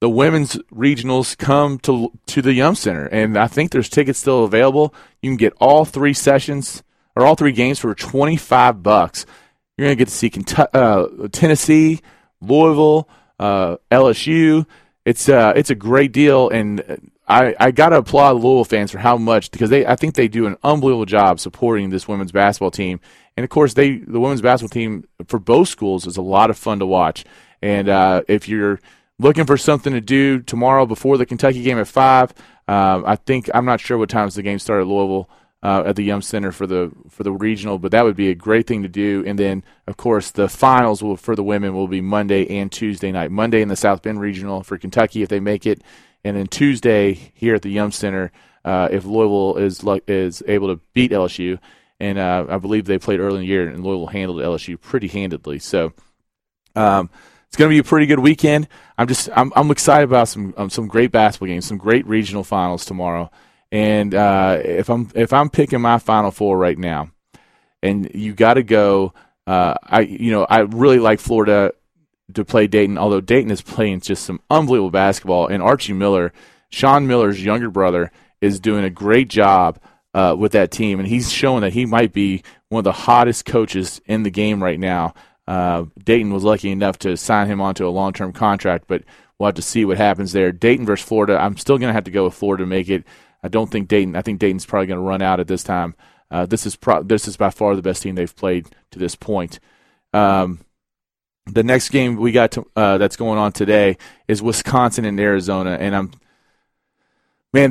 the women's regionals come to the Yum Center, and I think there's tickets still available. You can get all three games for $25. You're going to get to see Tennessee, Louisville, LSU. It's a great deal, and I got to applaud Louisville fans for how much, because I think they do an unbelievable job supporting this women's basketball team. And, of course, the women's basketball team for both schools is a lot of fun to watch. And if you're looking for something to do tomorrow before the Kentucky game at 5, I'm not sure what times the game started at Louisville at the Yum Center for the regional, but that would be a great thing to do. And then, of course, the finals for the women will be Monday and Tuesday night. Monday in the South Bend regional for Kentucky if they make it. And then Tuesday here at the Yum Center, if Louisville is able to beat LSU, and I believe they played early in the year, and Louisville handled LSU pretty handedly. So it's going to be a pretty good weekend. I'm excited about some great basketball games, some great regional finals tomorrow. And if I'm picking my Final Four right now, and you got to go, I really like Florida to play Dayton, although Dayton is playing just some unbelievable basketball. And Archie Miller, Sean Miller's younger brother, is doing a great job with that team. And he's showing that he might be one of the hottest coaches in the game right now. Dayton was lucky enough to sign him onto a long-term contract, but we'll have to see what happens there. Dayton versus Florida, I'm still going to have to go with Florida to make it. I think Dayton's probably going to run out at this time. This is by far the best team they've played to this point. The next game we got that's going on today is Wisconsin and Arizona, and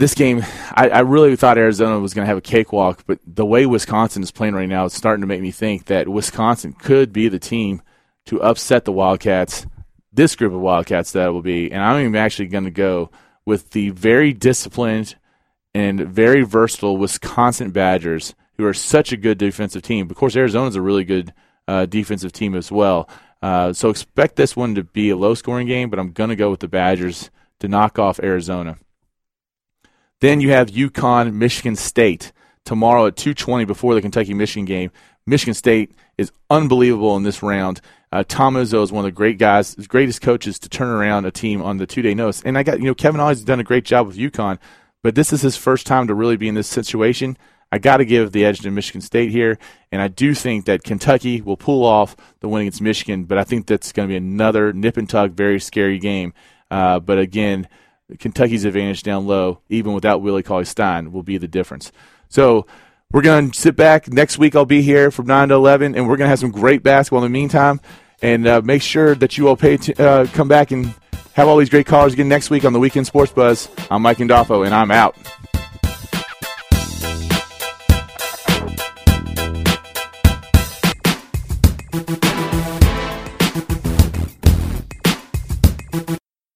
this game, I really thought Arizona was going to have a cakewalk, but the way Wisconsin is playing right now, it's starting to make me think that Wisconsin could be the team to upset the Wildcats, this group of Wildcats that it will be, and I'm even actually going to go with the very disciplined and very versatile Wisconsin Badgers, who are such a good defensive team. Of course, Arizona's a really good defensive team as well. So expect this one to be a low-scoring game, but I'm going to go with the Badgers to knock off Arizona. Then you have UConn, Michigan State tomorrow at 2:20 before the Kentucky-Michigan game. Michigan State is unbelievable in this round. Tom Izzo is one of the greatest coaches to turn around a team on the two-day notice. And Kevin Ollie's done a great job with UConn, but this is his first time to really be in this situation. I got to give the edge to Michigan State here, and I do think that Kentucky will pull off the win against Michigan, but I think that's going to be another nip-and-tuck, very scary game. But again, Kentucky's advantage down low, even without Willie Cauley-Stein, will be the difference. So we're going to sit back. Next week I'll be here from 9 to 11, and we're going to have some great basketball in the meantime. And make sure that you all come back and have all these great callers again next week on the Weekend Sports Buzz. I'm Mike Indolfo, and I'm out.